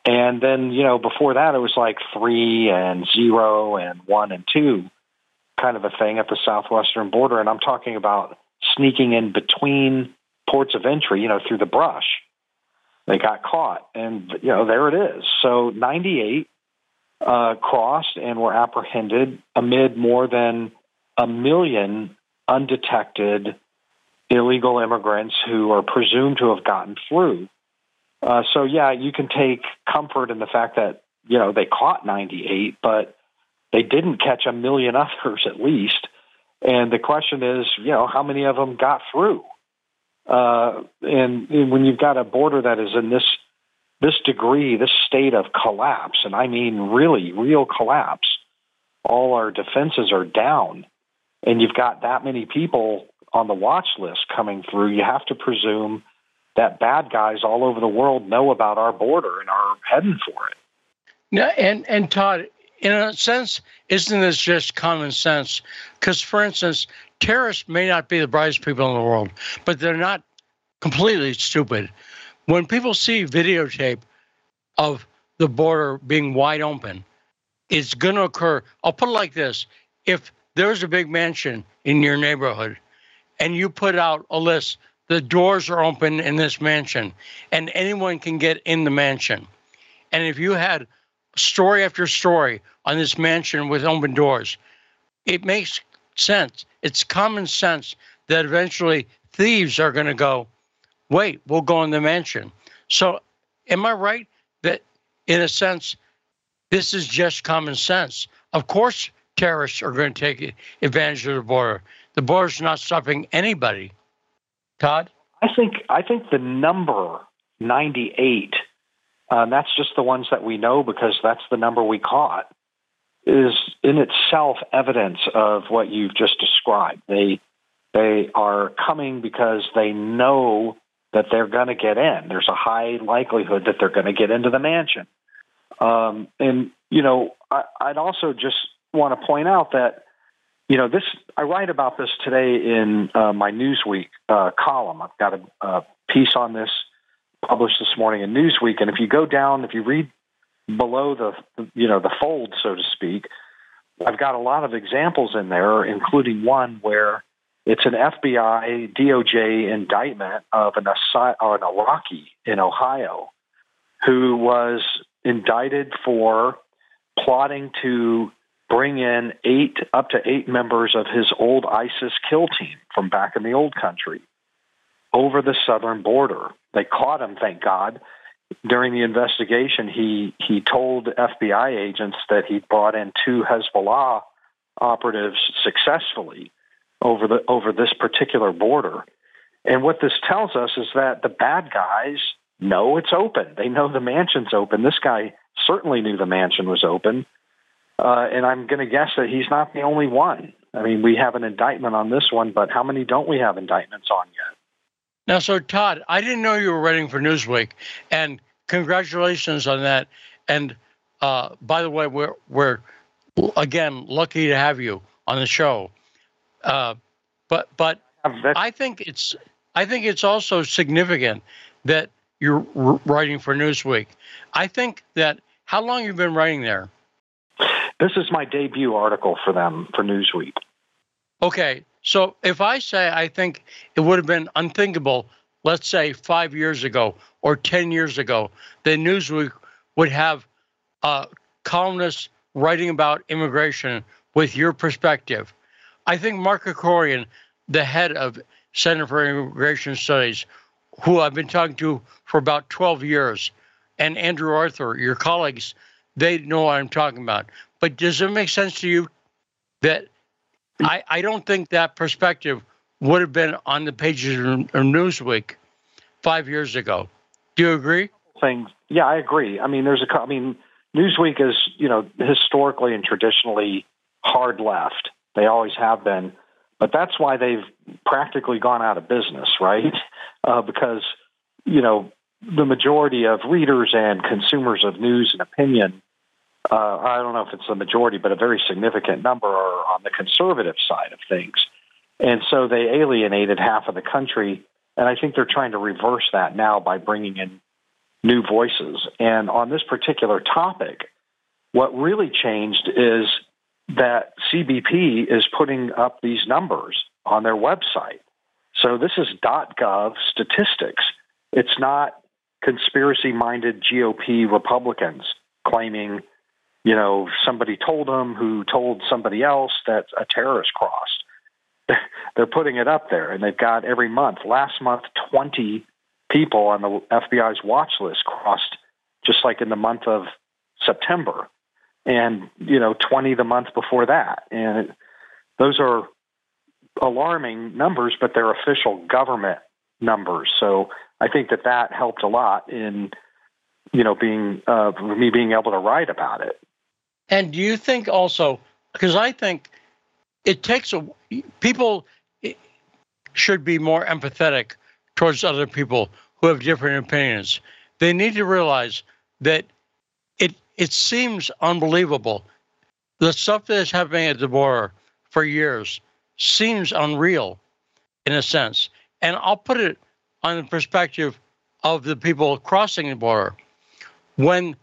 And then, you know, before that, it was like 3 and 0 and 1 and 2 kind of a thing at the southwestern border. And I'm talking about sneaking in between ports of entry, you know, through the brush. They got caught, and, you know, there it is. So 98 crossed and were apprehended amid more than 1 million undetected illegal immigrants who are presumed to have gotten through. So, yeah, you can take comfort in the fact that, you know, they caught 98, but they didn't catch 1 million others at least. And the question is, you know, how many of them got through? And when you've got a border that is in this degree, this state of collapse, and I mean really real collapse, all our defenses are down, and you've got that many people on the watch list coming through, you have to presume that bad guys all over the world know about our border and are heading for it. Yeah, and Todd, in a sense, isn't this just common sense? Because, for instance, terrorists may not be the brightest people in the world, but they're not completely stupid. When people see videotape of the border being wide open, it's going to occur. I'll put it like this. If there's a big mansion in your neighborhood and you put out a list, the doors are open in this mansion and anyone can get in the mansion. And if you had story after story on this mansion with open doors, it makes sense. It's common sense that eventually thieves are going to go, wait, we'll go in the mansion. So am I right that in a sense, this is just common sense? Of course, terrorists are going to take advantage of the border. The border's not stopping anybody. Todd? I think the number 98, that's just the ones that we know because that's the number we caught, is in itself evidence of what you've just described. They are coming because they know that they're going to get in. There's a high likelihood that they're going to get into the mansion. And, you know, I'd also just want to point out that, you know, this, I write about this today in my Newsweek column. I've got a piece on this published this morning in Newsweek. And if you go down, if you read below the, you know, the fold, so to speak, I've got a lot of examples in there, including one where it's an FBI DOJ indictment of an Iraqi in Ohio who was indicted for plotting to bring in up to eight members of his old ISIS kill team from back in the old country over the southern border. They caught him, thank God. During the investigation, he told FBI agents that he'd brought in two Hezbollah operatives successfully over this particular border. And what this tells us is that the bad guys know it's open. They know the mansion's open. This guy certainly knew the mansion was open. And I'm going to guess that he's not the only one. I mean, we have an indictment on this one, but how many don't we have indictments on yet? Now, so Todd, I didn't know you were writing for Newsweek, and congratulations on that. And by the way, we're again lucky to have you on the show. But I think it's also significant that you're writing for Newsweek. I think that how long you've been writing there? This is my debut article for them for Newsweek. Okay, so if I say I think it would have been unthinkable, let's say 5 years ago or 10 years ago, that Newsweek would have columnists writing about immigration with your perspective. I think Mark Krikorian, the head of Center for Immigration Studies, who I've been talking to for about 12 years, and Andrew Arthur, your colleagues, they know what I'm talking about. But does it make sense to you that I don't think that perspective would have been on the pages of Newsweek 5 years ago? Do you agree? Yeah, I agree. I mean, Newsweek is, you know, historically and traditionally hard left. They always have been, but that's why they've practically gone out of business, right? Because, you know, the majority of readers and consumers of news and opinion, I don't know if it's the majority, but a very significant number are on the conservative side of things. And so they alienated half of the country, and I think they're trying to reverse that now by bringing in new voices. And on this particular topic, what really changed is that CBP is putting up these numbers on their website. So this is .gov statistics. It's not conspiracy-minded GOP Republicans claiming, you know, somebody told them who told somebody else that a terrorist crossed. They're putting it up there, and they've got every month. Last month, 20 people on the FBI's watch list crossed, just like in the month of September. And, you know, 20 the month before that. And those are alarming numbers, but they're official government numbers. So I think that helped a lot in, you know, me being able to write about it. And do you think also, because I think it takes people should be more empathetic towards other people who have different opinions. They need to realize that it seems unbelievable. The stuff that is happening at the border for years seems unreal in a sense. And I'll put it on the perspective of the people crossing the border. When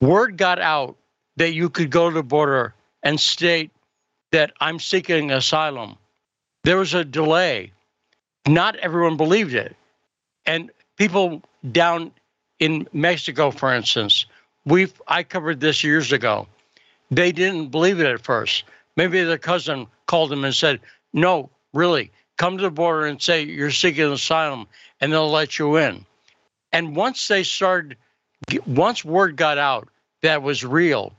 word got out that you could go to the border and state that I'm seeking asylum. There was a delay. Not everyone believed it. And people down in Mexico, for instance, I covered this years ago. They didn't believe it at first. Maybe their cousin called them and said, no, really, come to the border and say you're seeking asylum, and they'll let you in. And once word got out that was real,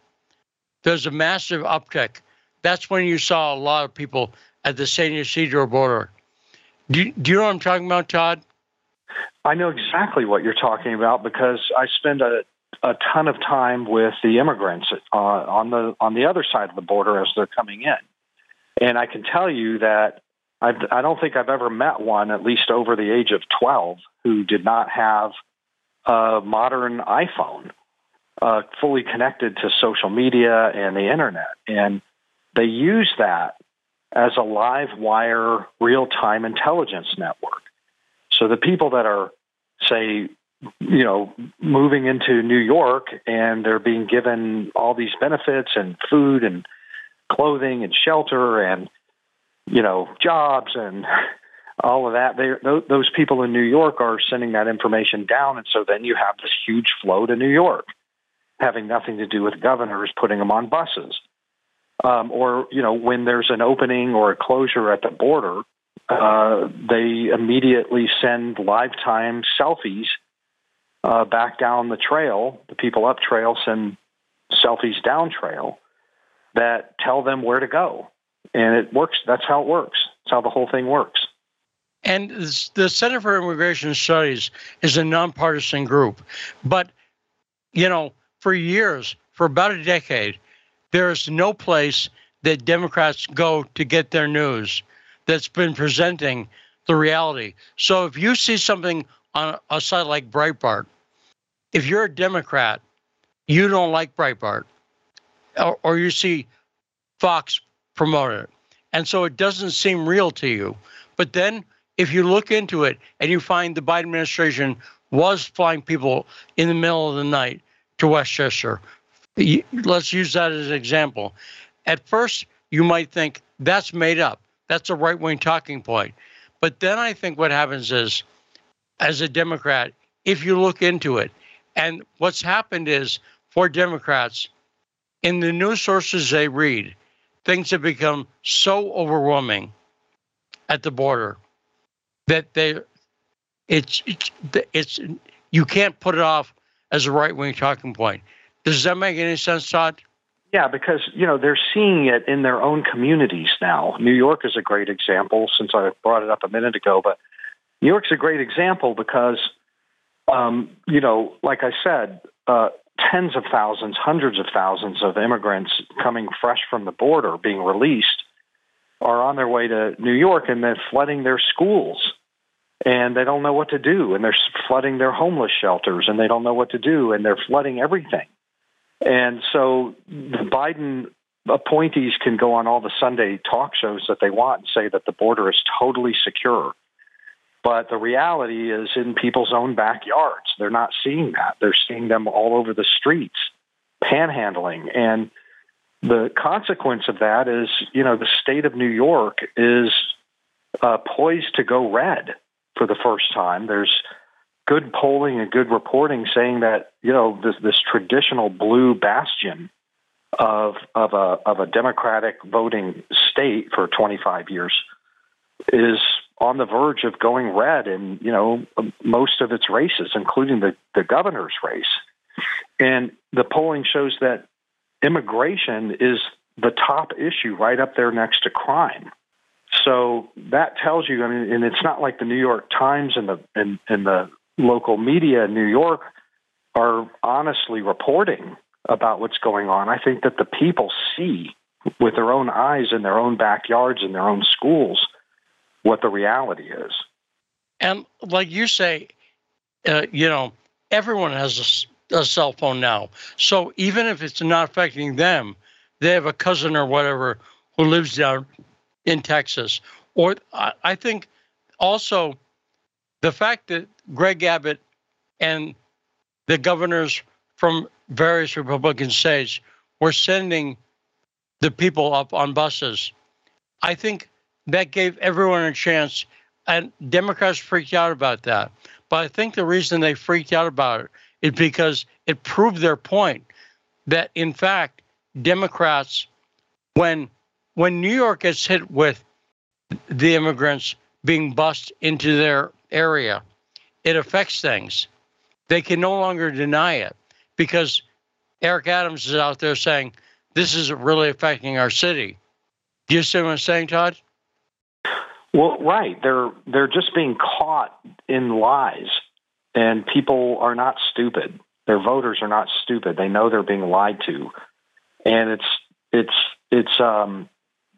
there's a massive uptick. That's when you saw a lot of people at the San Ysidro border. Do you know what I'm talking about, Todd? I know exactly what you're talking about because I spend a ton of time with the immigrants on the other side of the border as they're coming in. And I can tell you that I don't think I've ever met one, at least over the age of 12, who did not have a modern iPhone fully connected to social media and the internet. And they use that as a live wire, real-time intelligence network. So the people that are, say, you know, moving into New York and they're being given all these benefits and food and clothing and shelter and, you know, jobs and all of that, those people in New York are sending that information down. And so then you have this huge flow to New York, having nothing to do with governors putting them on buses. Or, you know, when there's an opening or a closure at the border, they immediately send lifetime selfies back down the trail. The people up trail send selfies down trail that tell them where to go. And it works. That's how it works. That's how the whole thing works. And the Center for Immigration Studies is a nonpartisan group. But, you know, for years, for about a decade, there is no place that Democrats go to get their news that's been presenting the reality. So if you see something on a site like Breitbart, if you're a Democrat, you don't like Breitbart, or you see Fox promote it. And so it doesn't seem real to you. But then if you look into it and you find the Biden administration was flying people in the middle of the night to Westchester, let's use that as an example. At first, you might think that's made up. That's a right-wing talking point. But then I think what happens is, as a Democrat, if you look into it, and what's happened is, for Democrats, in the news sources they read, things have become so overwhelming at the border that you can't put it off as a right-wing talking point. Does that make any sense, Todd? Yeah, because, you know, they're seeing it in their own communities now. New York is a great example, since I brought it up a minute ago. But New York's a great example because, you know, like I said, tens of thousands, hundreds of thousands of immigrants coming fresh from the border, being released, are on their way to New York, and they're flooding their schools. And they don't know what to do. And they're flooding their homeless shelters, and they don't know what to do. And they're flooding everything. And so the Biden appointees can go on all the Sunday talk shows that they want and say that the border is totally secure. But the reality is in people's own backyards. They're not seeing that. They're seeing them all over the streets, panhandling. And the consequence of that is, you know, the state of New York is poised to go red for the first time. There's good polling and good reporting saying that, you know, this traditional blue bastion of a Democratic voting state for 25 years is on the verge of going red in, you know, most of its races, including the governor's race. And the polling shows that immigration is the top issue, right up there next to crime. So that tells you, I mean, and it's not like the New York Times and the local media in New York are honestly reporting about what's going on. I think that the people see with their own eyes in their own backyards and their own schools what the reality is. And like you say, you know, everyone has a cell phone now. So even if it's not affecting them, they have a cousin or whatever who lives down in Texas. Or I think also the fact that Greg Abbott and the governors from various Republican states were sending the people up on buses. I think that gave everyone a chance, and Democrats freaked out about that. But I think the reason they freaked out about it is because it proved their point that, in fact, Democrats, when New York gets hit with the immigrants being bussed into their area, it affects things. They can no longer deny it because Eric Adams is out there saying, this is really affecting our city. Do you see what I'm saying, Todd? Well, right. They're just being caught in lies, and people are not stupid. Their voters are not stupid. They know they're being lied to, and it's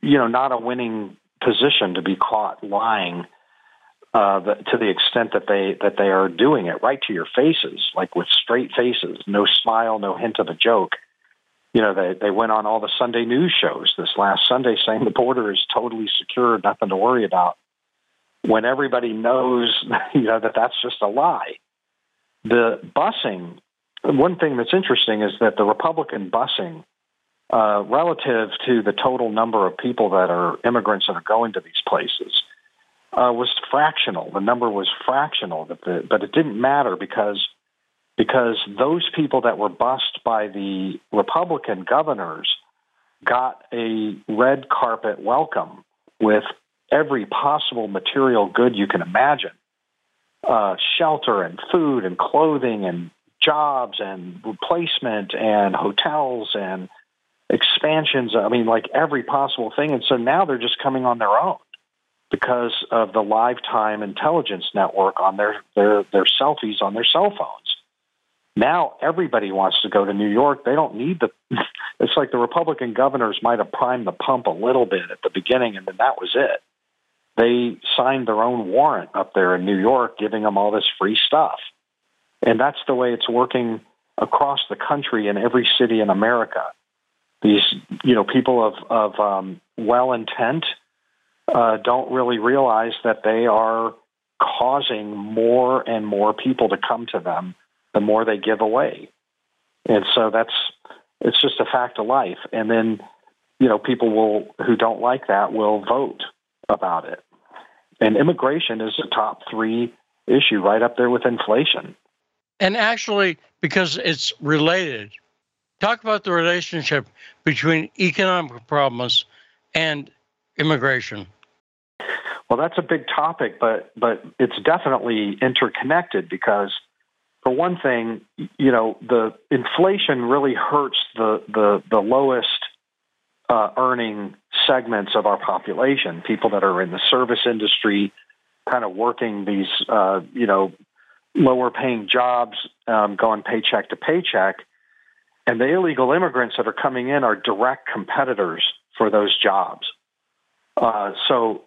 you know, not a winning position to be caught lying to the extent that they are doing it right to your faces, like with straight faces, no smile, no hint of a joke. You know, they went on all the Sunday news shows this last Sunday saying the border is totally secure, nothing to worry about, when everybody knows, you know, that that's just a lie. The busing, one thing that's interesting is that the Republican busing, relative to the total number of people that are immigrants that are going to these places, was fractional. The number was fractional, but it didn't matter because those people that were bussed by the Republican governors got a red carpet welcome with every possible material good you can imagine, shelter and food and clothing and jobs and replacement and hotels and expansions. I mean, like every possible thing. And so now they're just coming on their own because of the lifetime intelligence network on their selfies on their cell phones. Now everybody wants to go to New York. They don't need the – it's like the Republican governors might have primed the pump a little bit at the beginning, and then that was it. They signed their own warrant up there in New York giving them all this free stuff. And that's the way it's working across the country in every city in America. These, you know, people of well intent don't really realize that they are causing more and more people to come to them the more they give away. And so it's just a fact of life. And then, you know, people who don't like that will vote about it. And immigration is the top three issue, right up there with inflation. And actually, because it's related, talk about the relationship between economic problems and immigration. Well, that's a big topic, but it's definitely interconnected because, for one thing, you know, the inflation really hurts the lowest earning segments of our population, people that are in the service industry, kind of working these, you know, lower paying jobs, going paycheck to paycheck. And the illegal immigrants that are coming in are direct competitors for those jobs.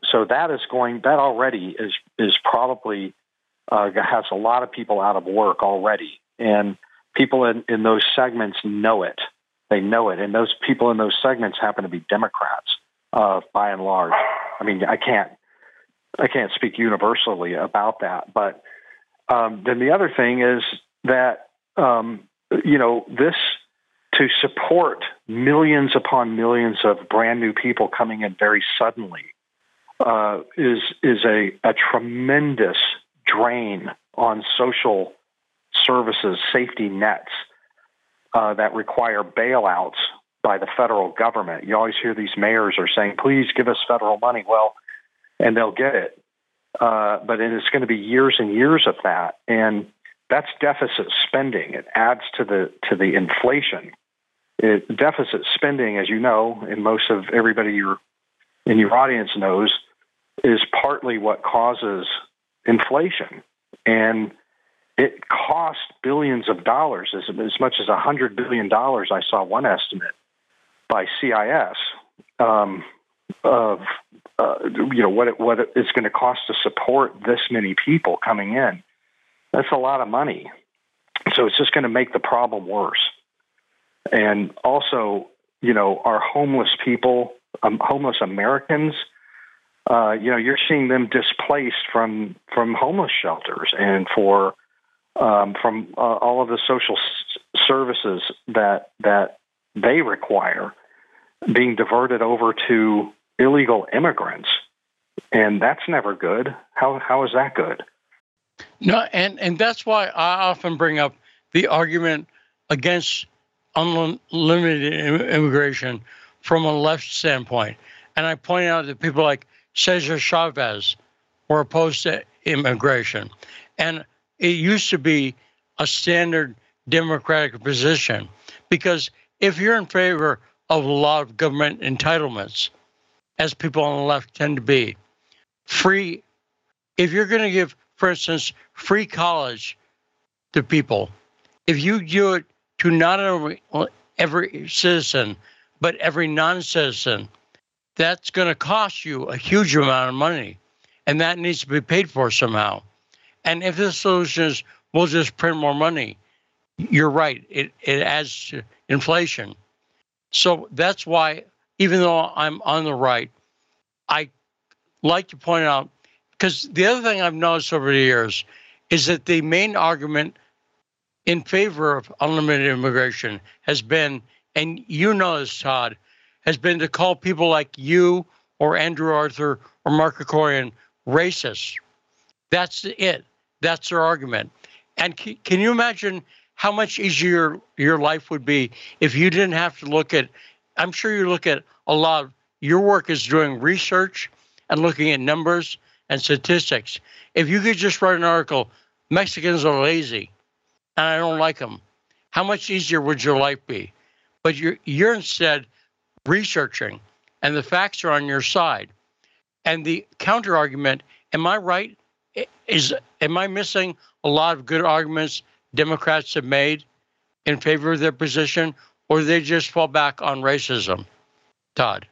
So that already is probably has a lot of people out of work already, and people in those segments know it. They know it, and those people in those segments happen to be Democrats, by and large. I mean, I can't speak universally about that, but then the other thing is that you know, this to support millions upon millions of brand new people coming in very suddenly is a tremendous drain on social services, safety nets that require bailouts by the federal government. You always hear these mayors are saying, please give us federal money. Well, and they'll get it. But it's going to be years and years of that. And that's deficit spending. It adds to the inflation. Deficit spending, as you know, and most of everybody in your audience knows, is partly what causes inflation, and it cost billions of dollars, as much as $100 billion. I saw one estimate by CIS of you know, what it's going to cost to support this many people coming in. That's a lot of money, so it's just going to make the problem worse. And also, you know, our homeless people, homeless Americans. You know, you're seeing them displaced from homeless shelters and from all of the social services that they require being diverted over to illegal immigrants. And that's never good. How is that good? No, and that's why I often bring up the argument against unlimited immigration from a left standpoint. And I point out that people like Cesar Chavez were opposed to immigration. And it used to be a standard Democratic position, because if you're in favor of a lot of government entitlements, as people on the left tend to be, free, if you're going to give, for instance, free college to people, if you do it to not every citizen, but every non-citizen, that's going to cost you a huge amount of money, and that needs to be paid for somehow. And if the solution is, we'll just print more money, you're right, it adds to inflation. So that's why, even though I'm on the right, I like to point out, because the other thing I've noticed over the years is that the main argument in favor of unlimited immigration has been, and you know this, Todd, has been to call people like you or Andrew Arthur or Mark Krikorian racist. That's it. That's their argument. And can you imagine how much easier your life would be if you didn't have to look at, I'm sure you look at a lot of, your work is doing research and looking at numbers and statistics. If you could just write an article, Mexicans are lazy and I don't like them, how much easier would your life be? But you're instead researching, and the facts are on your side. And the counter argument, am I right? Am I missing a lot of good arguments Democrats have made in favor of their position, or they just fall back on racism? Todd?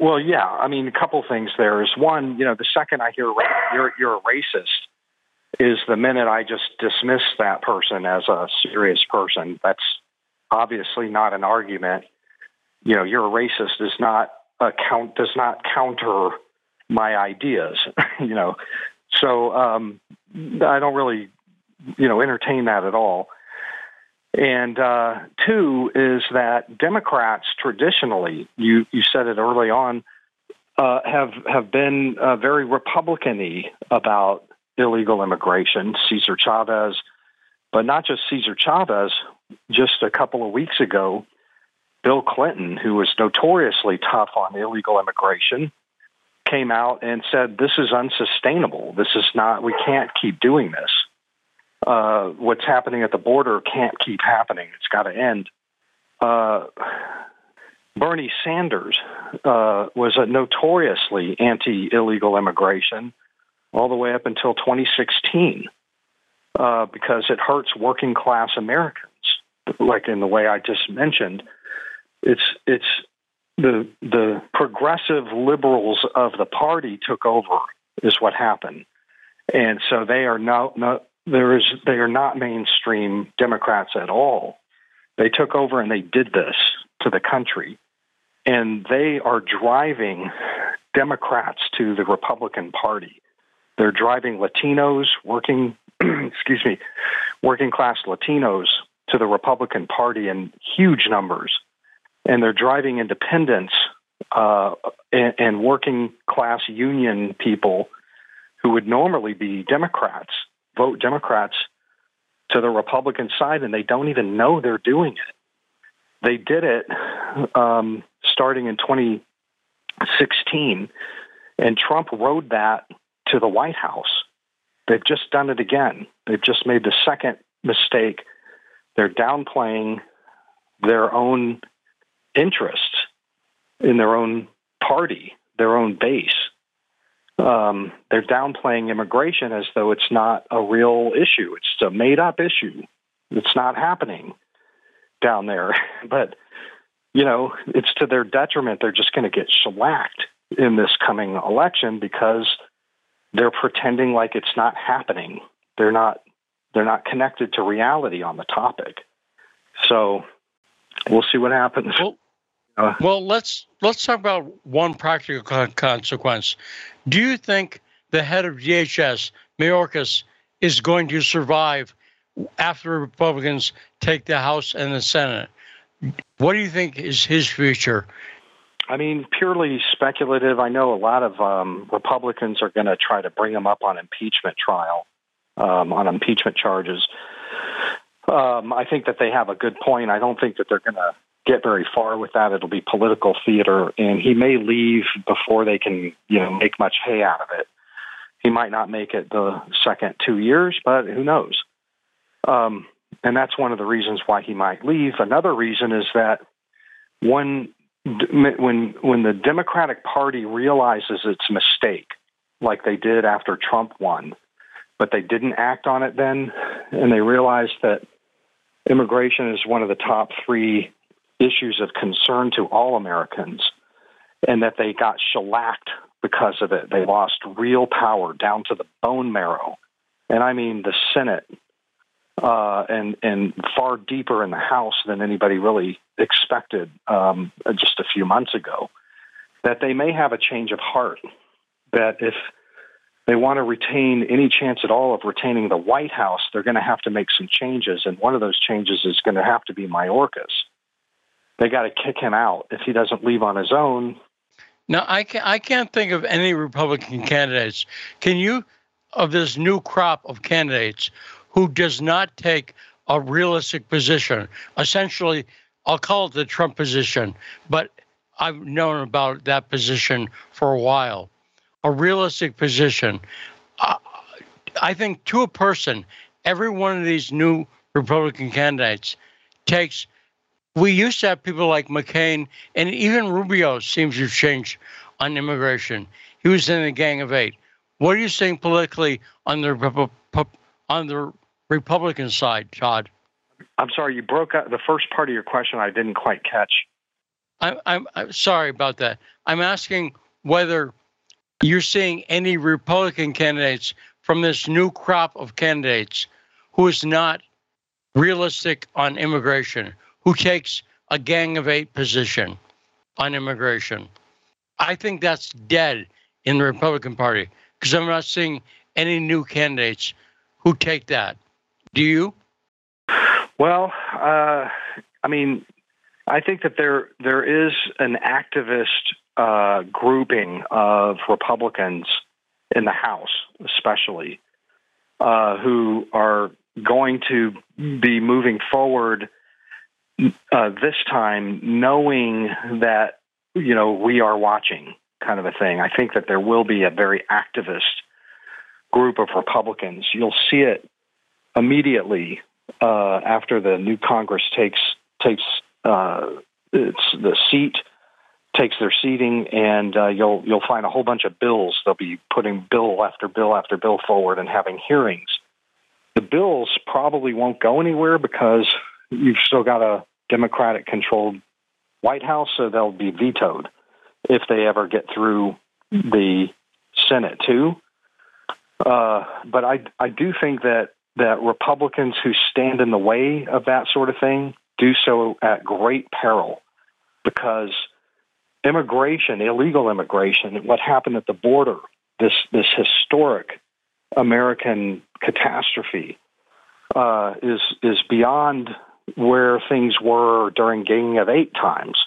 Well, yeah. I mean, a couple things there is, one, you know, the second I hear you're a racist is the minute I just dismiss that person as a serious person. That's obviously not an argument. You know, you're a racist is not does not counter my ideas, you know. So I don't really, you know, entertain that at all. And two is that Democrats traditionally, you said it early on, have been very Republican-y about illegal immigration. Cesar Chavez, but not just Cesar Chavez, just a couple of weeks ago, Bill Clinton, who was notoriously tough on illegal immigration, came out and said, this is unsustainable. This is not, we can't keep doing this. What's happening at the border can't keep happening. It's got to end. Bernie Sanders was a notoriously anti-illegal immigration all the way up until 2016 because it hurts working-class Americans, like in the way I just mentioned. It's the progressive liberals of the party took over is what happened, and so they are they are not mainstream Democrats at all. They took over and they did this to the country, and they are driving Democrats to the Republican Party. They're driving Latinos, working class Latinos to the Republican Party in huge numbers. And they're driving independents and working-class union people who would normally be Democrats, vote Democrats, to the Republican side, and they don't even know they're doing it. They did it starting in 2016, and Trump rode that to the White House. They've just done it again. They've just made the second mistake. They're downplaying their own interests in their own party, their own base. They're downplaying immigration as though it's not a real issue. It's a made-up issue. It's not happening down there. But, you know, it's to their detriment. They're just going to get shellacked in this coming election because they're pretending like it's not happening. They're not connected to reality on the topic. So we'll see what happens. Well, let's talk about one practical consequence. Do you think the head of DHS, Mayorkas, is going to survive after Republicans take the House and the Senate? What do you think is his future? I mean, purely speculative. I know a lot of Republicans are going to try to bring him up on impeachment trial, on impeachment charges. I think that they have a good point. I don't think that they're going to get very far with that. It'll be political theater, and he may leave before they can, you know, make much hay out of it. He might not make it the second 2 years, but who knows? And that's one of the reasons why he might leave. Another reason is that when the Democratic Party realizes its mistake, like they did after Trump won, but they didn't act on it then, and they realized that immigration is one of the top three issues of concern to all Americans, and that they got shellacked because of it. They lost real power down to the bone marrow. And I mean the Senate and far deeper in the House than anybody really expected just a few months ago, that they may have a change of heart, that if they want to retain any chance at all of retaining the White House, they're going to have to make some changes. And one of those changes is going to have to be Mayorkas. They got to kick him out if he doesn't leave on his own. Now, I can't think of any Republican candidates. Can you, of this new crop of candidates, who does not take a realistic position? Essentially, I'll call it the Trump position, but I've known about that position for a while. A realistic position. I think to a person, every one of these new Republican candidates takes. We used to have people like McCain, and even Rubio seems to have changed on immigration. He was in the Gang of Eight. What are you saying politically on the Republican side, Todd? I'm sorry, you broke up the first part of your question. I didn't quite catch. I'm sorry about that. I'm asking whether you're seeing any Republican candidates from this new crop of candidates who is not realistic on immigration, who takes a Gang of Eight position on immigration. I think that's dead in the Republican Party because I'm not seeing any new candidates who take that. Do you? Well, I mean, I think that there is an activist grouping of Republicans in the House, especially, who are going to be moving forward this time, knowing that, you know, we are watching kind of a thing. I think that there will be a very activist group of Republicans. You'll see it immediately after the new Congress takes the seat, takes their seating, and you'll find a whole bunch of bills. They'll be putting bill after bill after bill forward and having hearings. The bills probably won't go anywhere because you've still got a Democratic-controlled White House, so they'll be vetoed if they ever get through the Senate, too. But I do think that Republicans who stand in the way of that sort of thing do so at great peril, because immigration, illegal immigration, what happened at the border, this historic American catastrophe, is beyond where things were during Gang of Eight times.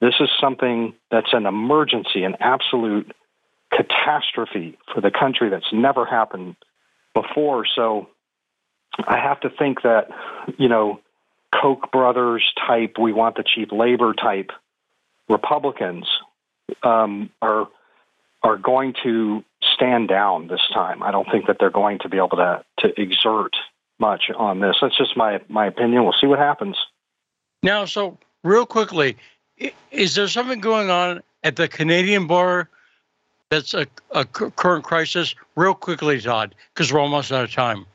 This is something that's an emergency, an absolute catastrophe for the country that's never happened before. So I have to think that, you know, Koch brothers type, we want the cheap labor type Republicans are going to stand down this time. I don't think that they're going to be able to exert much on this. That's just my opinion. We'll see what happens. Now, so real quickly, is there something going on at the Canadian border that's a current crisis? Real quickly, Todd, because we're almost out of time.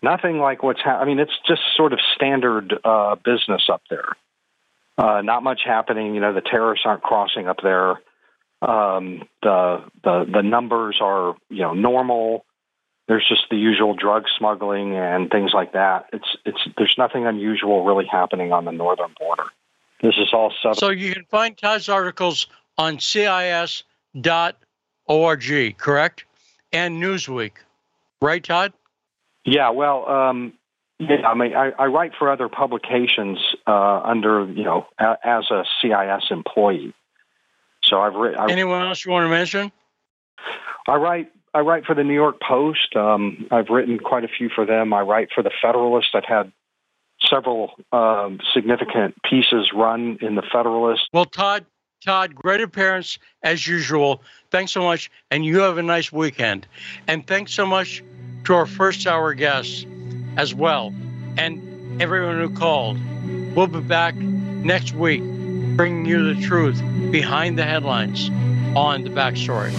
Nothing like what's happening. I mean, it's just sort of standard business up there. Not much happening. You know, the terrorists aren't crossing up there. The numbers are, you know, normal. There's just the usual drug smuggling and things like that. There's nothing unusual really happening on the northern border. This is all southern. So you can find Todd's articles on CIS.org, correct? And Newsweek, right, Todd? Yeah. Well, Yeah, I mean, I write for other publications under, you know, as a CIS employee. So I've written. Anyone else you want to mention? I write for the New York Post. I've written quite a few for them. I write for the Federalist. I've had several significant pieces run in the Federalist. Well, Todd, great appearance as usual. Thanks so much, and you have a nice weekend. And thanks so much to our first hour guests as well, and everyone who called. We'll be back next week, bringing you the truth behind the headlines on The Backstory.